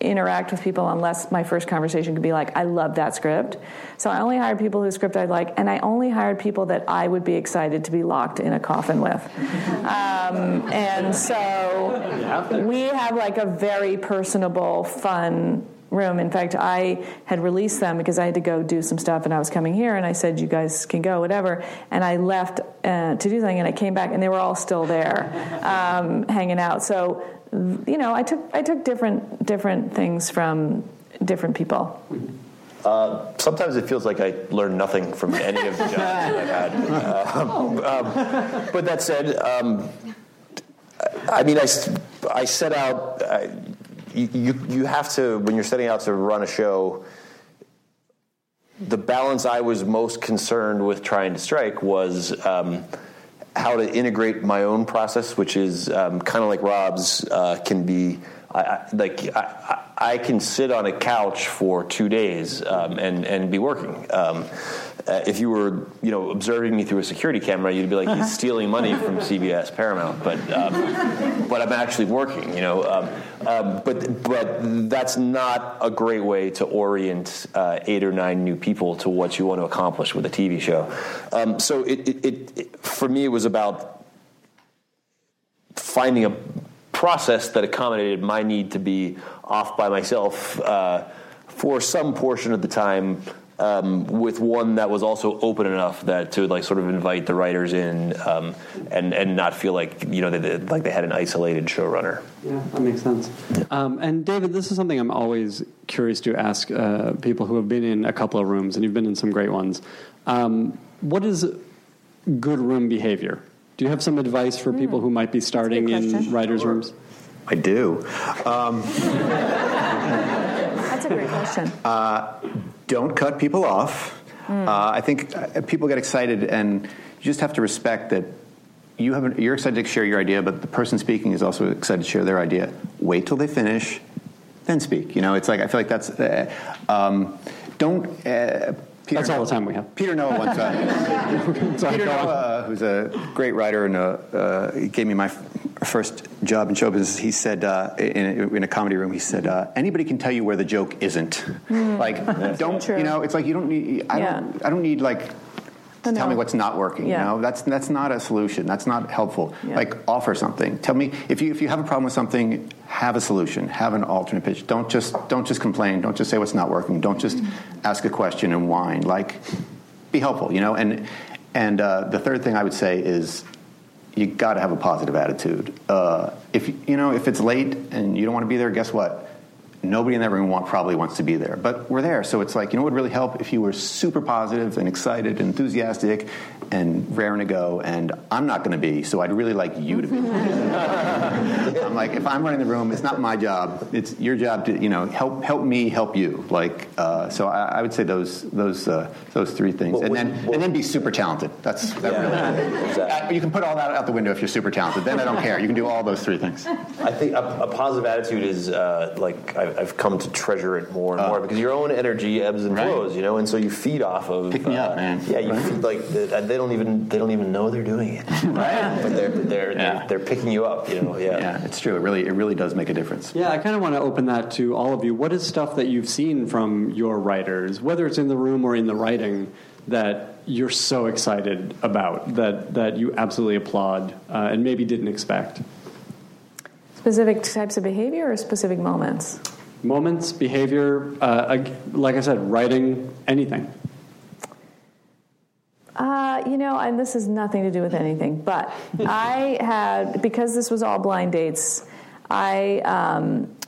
interact with people unless my first conversation could be like, I love that script. So I only hired people whose script I like, and I only hired people that I would be excited to be locked in a coffin with. And so we have like a very personable, fun room. In fact, I had released them because I had to go do some stuff, and I was coming here, and I said, you guys can go, whatever. And I left to do something, and I came back, and they were all still there, hanging out. So, I took different things from different people. Sometimes it feels like I learned nothing from any of the jobs that I've had. But that said, I set out... You have to, when you're setting out to run a show, the balance I was most concerned with trying to strike was how to integrate my own process, which is kind of like Rob's, can be, I can sit on a couch for 2 days and be working. If you were, observing me through a security camera, you'd be like, he's stealing money from CBS, Paramount, but I'm actually working, But that's not a great way to orient 8 or 9 new people to what you want to accomplish with a TV show. So it for me, it was about finding a process that accommodated my need to be off by myself for some portion of the time, with one that was also open enough that to like sort of invite the writers in, and not feel like, you know, they had an isolated showrunner. Yeah, that makes sense. And David, this is something I'm always curious to ask people who have been in a couple of rooms, and you've been in some great ones. What is good room behavior? Do you have some advice for people who might be starting in writers' rooms? I do. That's a great question. Don't cut people off. I think people get excited, and you just have to respect that you're excited to share your idea, but the person speaking is also excited to share their idea. Wait till they finish, then speak. You know, it's like, I feel like that's... don't... that's all the time we have. Peter Noah one time. Peter Noah, who's a great writer and gave me my first job in show business, he said in a comedy room, he said, anybody can tell you where the joke isn't. Like, don't, you know, it's like you don't need, I don't need like, to tell me what's not working. Yeah. You know, that's not a solution. That's not helpful. Yeah. Like, offer something. Tell me if you have a problem with something, have a solution. Have an alternate pitch. Don't just complain. Don't just say what's not working. Don't just ask a question and whine. Like, be helpful. You know. And the third thing I would say is, you got to have a positive attitude. If it's late and you don't want to be there, guess what? Nobody in that room probably wants to be there. But we're there, so it's like, you know what would really help? If you were super positive and excited and enthusiastic and raring to go, and I'm not going to be, so I'd really like you to be. I'm like, if I'm running the room, it's not my job. It's your job to, you know, help me help you. Like, so I would say those three things. And then be super talented. That's really exactly. You can put all that out the window if you're super talented. Then I don't care. You can do all those three things. I think a positive attitude is like, I've come to treasure it more and more, because your own energy ebbs and flows, you know, and so you feed off of. Pick me up, man. Yeah, you feed, like they don't even know they're doing it, right? But they're picking you up, you know. Yeah, yeah, it's true. It really does make a difference. Yeah, I kind of want to open that to all of you. What is stuff that you've seen from your writers, whether it's in the room or in the writing, that you're so excited about that you absolutely applaud and maybe didn't expect? Specific types of behavior or specific moments? Moments, behavior, like I said, writing, anything. And this has nothing to do with anything, but because this was all blind dates, one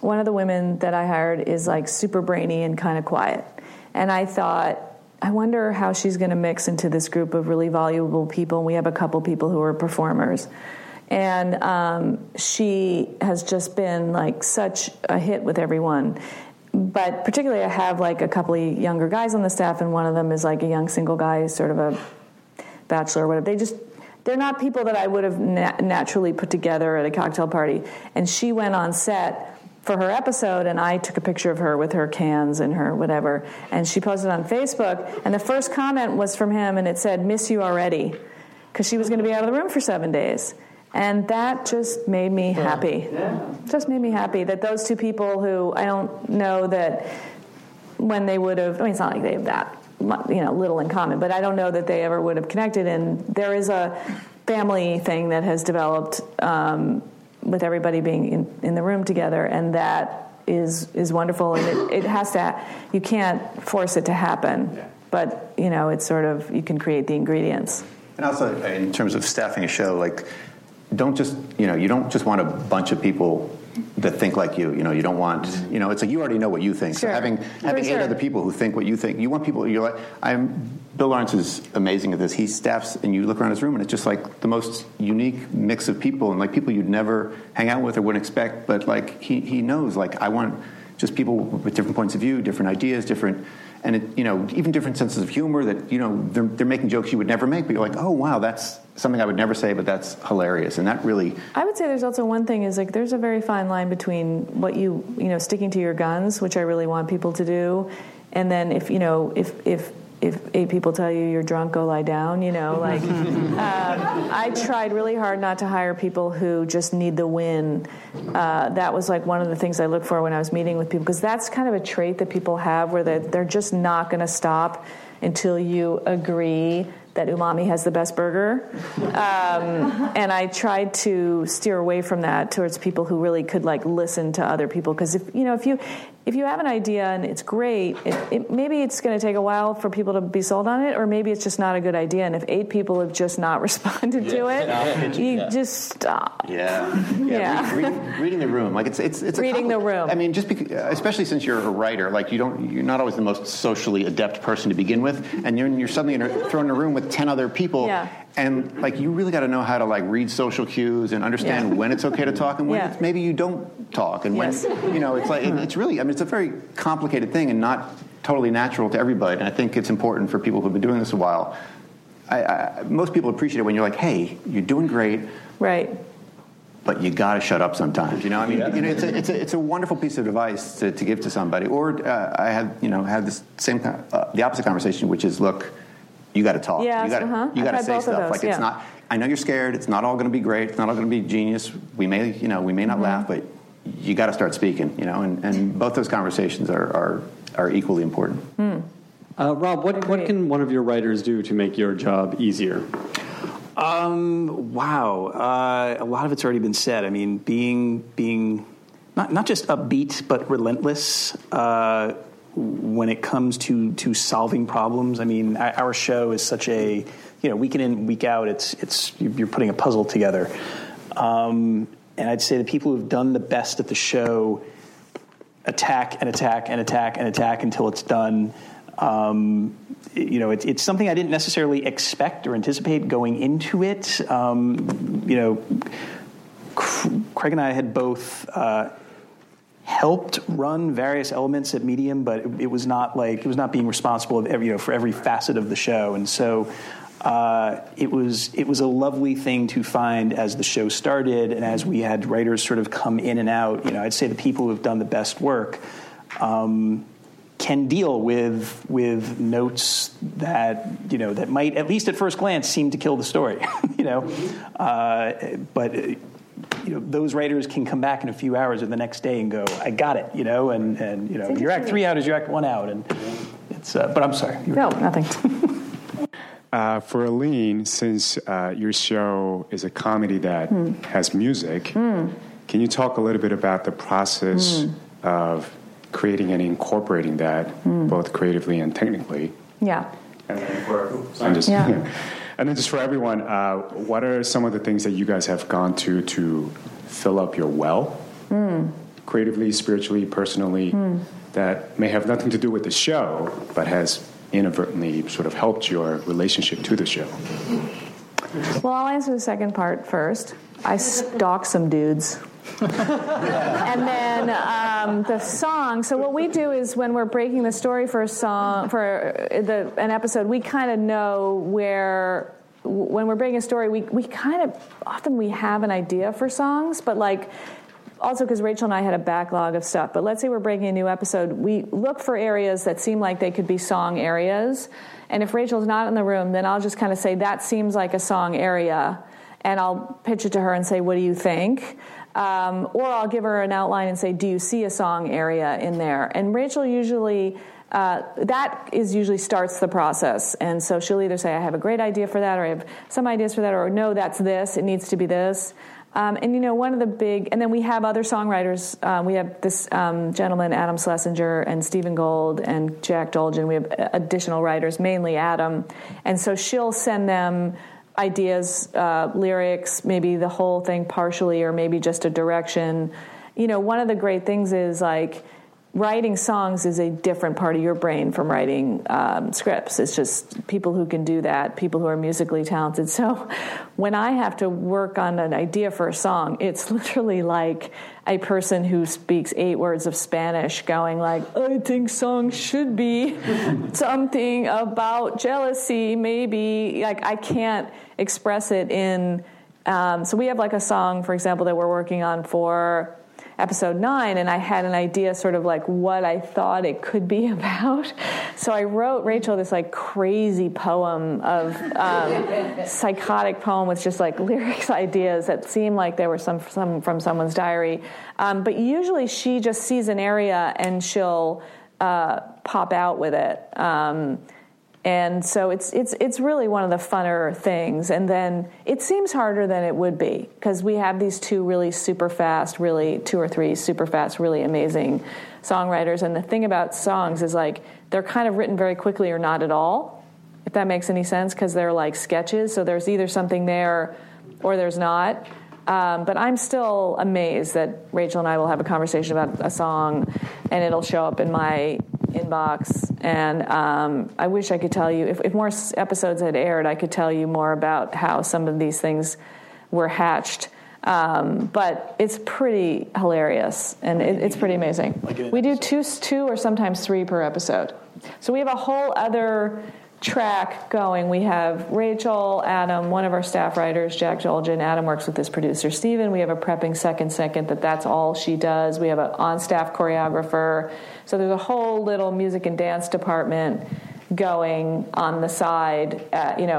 of the women that I hired is like super brainy and kind of quiet. And I thought, I wonder how she's going to mix into this group of really valuable people. And we have a couple people who are performers. And she has just been like such a hit with everyone. But particularly I have like a couple of younger guys on the staff, and one of them is like a young single guy, sort of a bachelor or whatever. They're not people that I would have naturally put together at a cocktail party. And she went on set for her episode, and I took a picture of her with her cans and her whatever. And she posted on Facebook, and the first comment was from him, and it said, "Miss you already," because she was going to be out of the room for 7 days. And that just made me happy. Yeah. Just made me happy that those two people who I don't know that when they would have, I mean, it's not like they have that, you know, little in common, but I don't know that they ever would have connected. And there is a family thing that has developed with everybody being in the room together, and that is wonderful. And it has to, you can't force it to happen, but, you know, it's sort of, you can create the ingredients. And also in terms of staffing a show, like, you don't just want a bunch of people that think like you. You know, you don't want, you know, it's like you already know what you think. Sure. So having eight other people who think what you think, you want people, you're like, Bill Lawrence is amazing at this. He staffs, and you look around his room, and it's just like the most unique mix of people, and like people you'd never hang out with or wouldn't expect. But like he knows, like, I want just people with different points of view, different ideas, different. And, it, you know, even different senses of humor that, you know, they're making jokes you would never make. But you're like, oh, wow, that's something I would never say, but that's hilarious. And that really... I would say there's also one thing is, like, there's a very fine line between what you know, sticking to your guns, which I really want people to do. And then if, you know, if eight people tell you you're drunk, go lie down, you know, like... I tried really hard not to hire people who just need the win. That was, like, one of the things I looked for when I was meeting with people, because that's kind of a trait that people have, where they're just not going to stop until you agree that Umami has the best burger. And I tried to steer away from that towards people who really could like listen to other people. Because if you have an idea and it's great, maybe it's going to take a while for people to be sold on it, or maybe it's just not a good idea. And if 8 people have just not responded to it, just stop. Yeah. Reading the room, like it's reading the room. I mean, just because, especially since you're a writer, like you're not always the most socially adept person to begin with, and you're suddenly thrown in a room with 10 other people. Yeah. And like you really got to know how to like read social cues and understand when it's okay to talk and when it's, maybe you don't talk and when it's like it's really, I mean, it's a very complicated thing and not totally natural to everybody. And I think it's important for people who've been doing this a while. Most people appreciate it when you're like, hey, you're doing great, right? But you got to shut up sometimes. You know, I mean, it's a wonderful piece of advice to give to somebody. Or I had had this same the opposite conversation, which is look. You got to talk. Yes, you got to say stuff. Like it's not. I know you're scared. It's not all going to be great. It's not all going to be genius. We may not laugh, but you got to start speaking. And both those conversations are equally important. Mm. Rob, what can one of your writers do to make your job easier? Wow. A lot of it's already been said. I mean, being not just upbeat, but relentless. When it comes to solving problems. I mean, our show is such a, week in and week out, it's you're putting a puzzle together. And I'd say the people who've done the best at the show attack and attack and attack and attack until it's done. It's something I didn't necessarily expect or anticipate going into it. Craig and I had both... helped run various elements at Medium, but it was not like it was not being responsible of every, for every facet of the show, and so it was a lovely thing to find as the show started and as we had writers sort of come in and out. I'd say the people who have done the best work can deal with notes that that might at least at first glance seem to kill the story, but. Those writers can come back in a few hours or the next day and go, I got it, and your act 3 out is your act 1 out, and it's. But I'm sorry. Nothing. For Aline, since your show is a comedy that has music, can you talk a little bit about the process of creating and incorporating that, both creatively and technically? Yeah. And then And then just for everyone, what are some of the things that you guys have gone to fill up your well, creatively, spiritually, personally, that may have nothing to do with the show, but has inadvertently sort of helped your relationship to the show? Well, I'll answer the second part first. I stalked some dudes. And then the song. So what we do is when we're breaking the story for a song, for an episode, we kind of know where. When we're breaking a story, we kind of often we have an idea for songs, but like. Also because Rachel and I had a backlog of stuff. But let's say we're breaking a new episode. We look for areas that seem like they could be song areas. And if Rachel's not in the room, then I'll just kind of say, that seems like a song area. And I'll pitch it to her and say, what do you think? Or I'll give her an outline and say, do you see a song area in there? And Rachel usually... That usually starts the process. And so she'll either say, I have a great idea for that, or I have some ideas for that, or no, that's this, it needs to be this. One of the big... And then we have other songwriters. We have this gentleman, Adam Schlesinger, and Stephen Gold, and Jack Dolgen. We have additional writers, mainly Adam. And so she'll send them ideas, lyrics, maybe the whole thing partially, or maybe just a direction. One of the great things is, like... Writing songs is a different part of your brain from writing scripts. It's just people who can do that, people who are musically talented. So when I have to work on an idea for a song, it's literally like a person who speaks 8 words of Spanish going like, I think songs should be something about jealousy, maybe. Like I can't express it in... so we have like a song, for example, that we're working on for... episode 9, and I had an idea sort of like what I thought it could be about. So I wrote Rachel this like crazy poem of psychotic poem with just like lyrics ideas that seemed like they were some from someone's diary. But usually she just sees an area and she'll pop out with it. And so it's really one of the funner things. And then it seems harder than it would be because we have these two really super fast, really two or three super fast, really amazing songwriters. And the thing about songs is like they're kind of written very quickly or not at all, if that makes any sense, because they're like sketches. So there's either something there or there's not. But I'm still amazed that Rachel and I will have a conversation about a song and it'll show up in my inbox. And I wish I could tell you, if more episodes had aired, I could tell you more about how some of these things were hatched. But it's pretty hilarious, and it's pretty amazing. We do two or sometimes three per episode. So we have a whole other track going. We have Rachel, Adam, one of our staff writers, Jack Jolgen. Adam works with his producer, Stephen. We have a prepping second, that's all she does. We have an on-staff choreographer. So there's a whole little music and dance department going on the side, but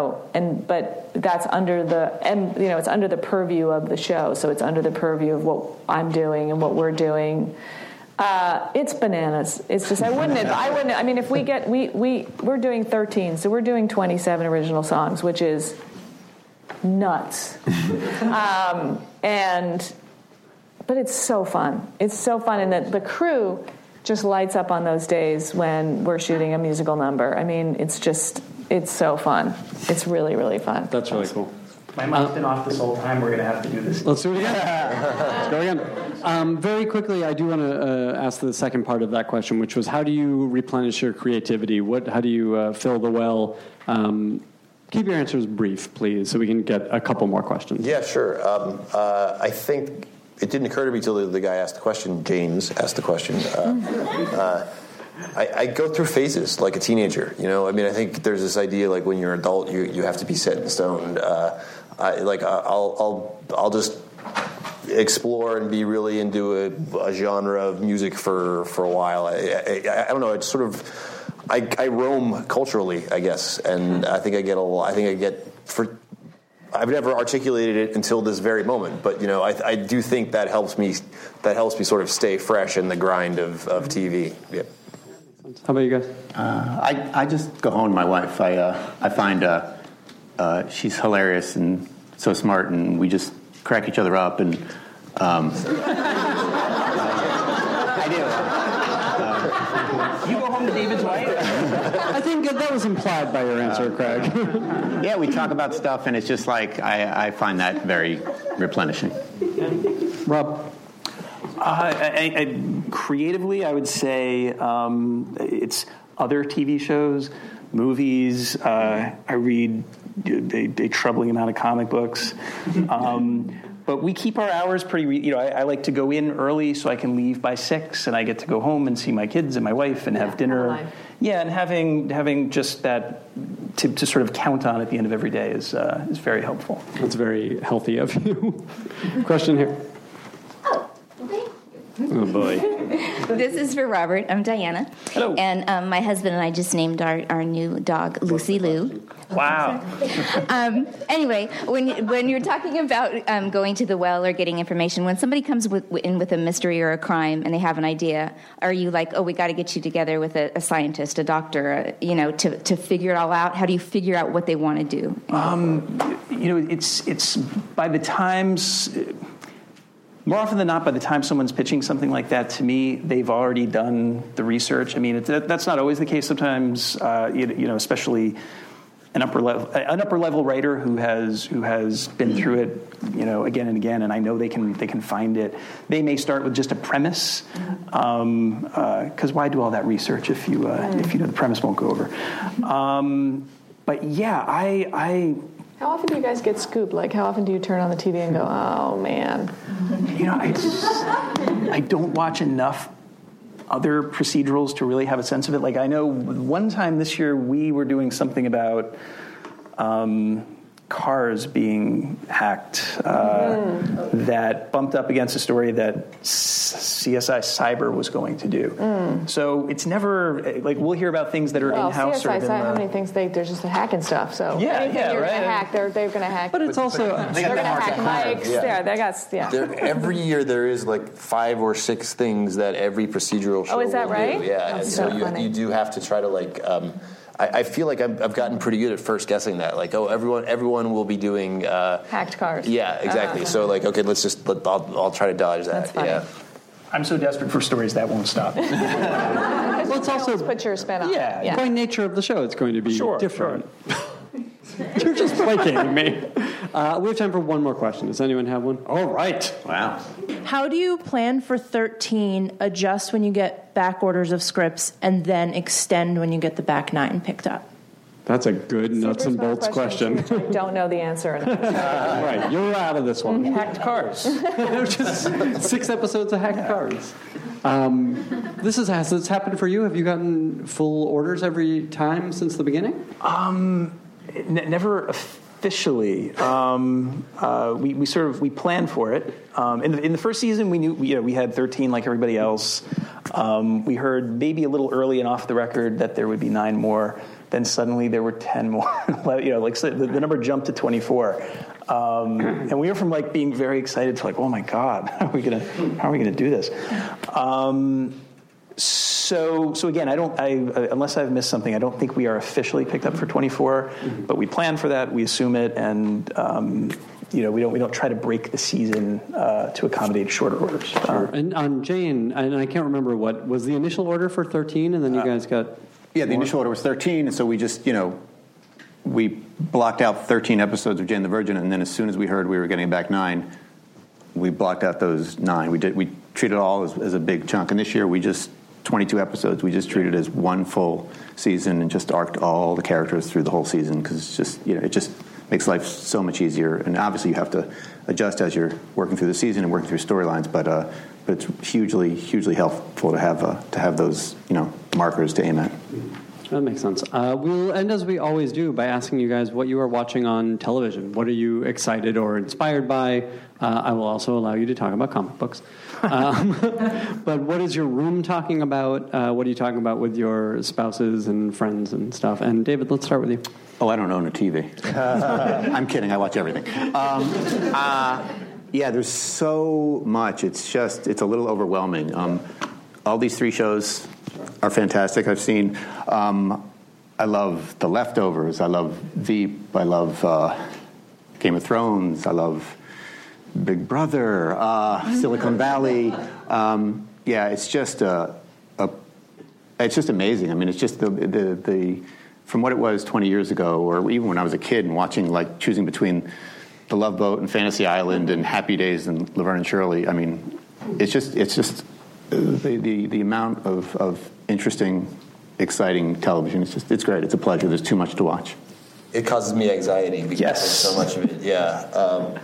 that's it's under the purview of the show. So it's under the purview of what I'm doing and what we're doing. It's bananas. It's just I wouldn't. I mean, if we get we're doing 13, so we're doing 27 original songs, which is nuts. But it's so fun. It's so fun, and the crew just lights up on those days when we're shooting a musical number. I mean, it's so fun. It's really, really fun. That's really cool. My mic's been off this whole time. We're going to have to do this. Let's do it again. Let's go again. Very quickly, I do want to ask the second part of that question, which was, how do you replenish your creativity? How do you fill the well? Keep your answers brief, please, so we can get a couple more questions. Yeah, sure. I think it didn't occur to me until the guy asked the question. James asked the question. I go through phases like a teenager, you know. I mean, I think there's this idea like when you're an adult, you have to be set in stone. I'll just explore and be really into a genre of music for a while. I don't know. It's sort of I roam culturally, I guess, and I think I get I've never articulated it until this very moment, but you know, I do think that helps me sort of stay fresh in the grind of TV. Yeah. How about you guys? I just go home to my wife. I find she's hilarious and so smart, and we just crack each other up. And I do. You go home to David's wife? I think that was implied by your answer, Craig. Yeah, we talk about stuff, and it's just like I find that very replenishing. Rob? Creatively, I would say it's other TV shows, movies. I read a troubling amount of comic books. But we keep our hours pretty... I like to go in early so I can leave by 6, and I get to go home and see my kids and my wife and have dinner. Yeah, and having just that to sort of count on at the end of every day is very helpful. That's very healthy of you. Question here. Oh, boy. This is for Robert. I'm Diana. Hello. And my husband and I just named our new dog Lucy Lou. Wow. Anyway, when you're talking about going to the well or getting information, when somebody comes in with a mystery or a crime and they have an idea, are you like, oh, we got to get you together with a scientist, a doctor, to figure it all out? How do you figure out what they want to do? It's by the time... More often than not, by the time someone's pitching something like that to me, they've already done the research. I mean, that's not always the case. Sometimes, especially an upper level writer who has been through it, again and again, and I know they can find it. They may start with just a premise, because why do all that research if you know the premise won't go over? But yeah, I. How often do you guys get scooped? Like, how often do you turn on the TV and go, oh, man? I don't watch enough other procedurals to really have a sense of it. Like, I know one time this year we were doing something about cars being hacked that bumped up against a story that CSI Cyber was going to do. So it's never like we'll hear about things that are in-house. CSI Cyber, how many things there's just hacking stuff. So you're going to hack, they're going to hack. But it's also they're going to hack mics. Yeah, they got every year there is like 5 or 6 things that every procedural show. Oh, is that right? Do. Yeah, and so you do have to try to like. I feel like I've gotten pretty good at first guessing that. Like, oh, everyone will be doing hacked cars. Yeah, exactly. So like, okay, I'll try to dodge that. That's funny. Yeah. I'm so desperate for stories that won't stop. Well, it's also put your spin on. Yeah, yeah. By nature of the show, it's going to be different. Sure. You're just placating me. We have time for one more question. Does anyone have one? All right. Wow. How do you plan for 13, adjust when you get back orders of scripts, and then extend when you get the back 9 picked up? That's a good nuts and bolts question. I don't know the answer. Right. You're out of this one. Hacked cars. Just 6 episodes of hacked cars. Has this happened for you? Have you gotten full orders every time since the beginning? Never officially. We planned for it. In the first season, we knew we had 13 like everybody else. We heard maybe a little early and off the record that there would be 9 more. Then suddenly there were 10 more. The number jumped to 24. And we were from like being very excited to like, oh my God, how are we gonna do this? So again, unless I've missed something, I don't think we are officially picked up for 24, but we plan for that, we assume it, and we don't try to break the season to accommodate shorter orders. Sure. And on Jane, and I can't remember what was the initial order for 13, and then you guys got the initial order was 13, and so we just we blocked out 13 episodes of Jane the Virgin, and then as soon as we heard we were getting back 9, we blocked out those 9. We treated it all as a big chunk, and this year we just 22 episodes. We just treated it as one full season and just arced all the characters through the whole season because it's just it just makes life so much easier. And obviously you have to adjust as you're working through the season and working through storylines, but it's hugely helpful to have those markers to aim at. That makes sense. We'll end as we always do by asking you guys what you are watching on television. What are you excited or inspired by? I will also allow you to talk about comic books. But what is your room talking about? What are you talking about with your spouses and friends and stuff? And David, let's start with you. Oh, I don't own a TV. I'm kidding. I watch everything. There's so much. It's a little overwhelming. All these 3 shows are fantastic. I've seen. I love The Leftovers. I love Veep. I love Game of Thrones. I love Big Brother. Silicon Valley. It's just amazing. I mean, it's just the from what it was 20 years ago, or even when I was a kid and watching choosing between The Love Boat and Fantasy Island and Happy Days and Laverne and Shirley. I mean, it's just. The amount of interesting, exciting television, it's great. It's a pleasure. There's too much to watch. It causes me anxiety because there's so much of it. Yeah.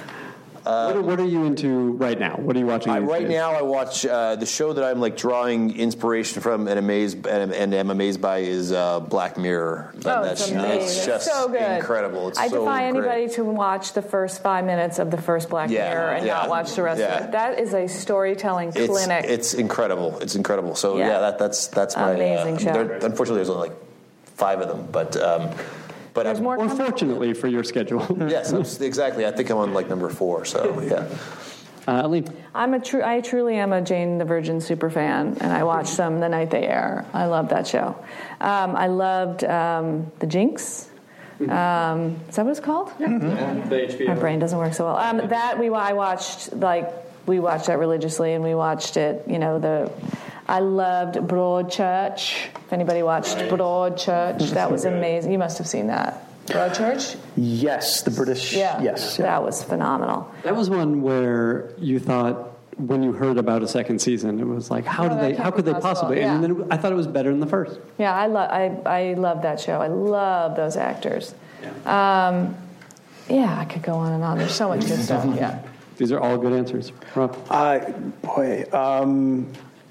What are you into right now? What are you watching? Right now I watch the show that I'm drawing inspiration from and am amazed by is Black Mirror. It's just so good. Incredible. It's I defy anybody to watch the first 5 minutes of the first Black Mirror and not watch the rest of it. That is a storytelling clinic. It's incredible. It's incredible. So that's my amazing show. Unfortunately, there's only 5 of them, but. Or fortunately for your schedule. Yes, exactly. I think I'm on number 4. So yeah. Aline, I truly am a Jane the Virgin super fan, and I watch them the night they air. I love that show. I loved The Jinx. Is that what it's called? Yeah. The HBO. My brain doesn't work so well. We watched that religiously, and we watched it. I loved Broadchurch. If anybody watched Broadchurch, that was amazing. You must have seen that. Broadchurch? Yes, the British. Yeah. Yes. Yeah. That was phenomenal. That was one where you thought, when you heard about a second season, it was like, how could they possibly? Yeah. And then I thought it was better than the first. Yeah, I love that show. I love those actors. Yeah. I could go on and on. There's so much good stuff. Yeah. These are all good answers. Rob?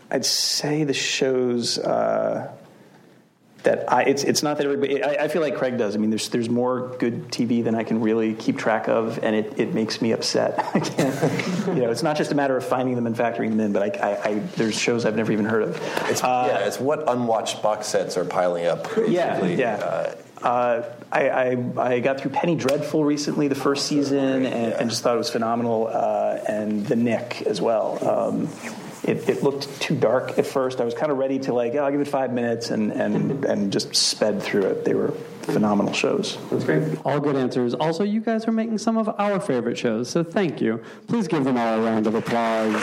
I'd say the shows that it's not that everybody. I feel like Craig does. I mean, there's more good TV than I can really keep track of, and it makes me upset. I can't, it's not just a matter of finding them and factoring them in, but there's shows I've never even heard of. It's what unwatched box sets are piling up. Basically. Yeah. I got through Penny Dreadful recently, the first season, and just thought it was phenomenal, and The Nick as well. it looked too dark at first. I was kind of ready to I'll give it 5 minutes and just sped through it. They were phenomenal shows. That's great. All good answers. Also, you guys are making some of our favorite shows, so thank you. Please give them all a round of applause.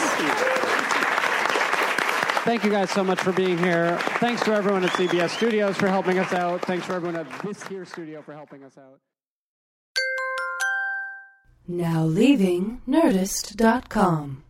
Thank you guys so much for being here. Thanks to everyone at CBS Studios for helping us out. Thanks to everyone at this here studio for helping us out. Now leaving Nerdist.com.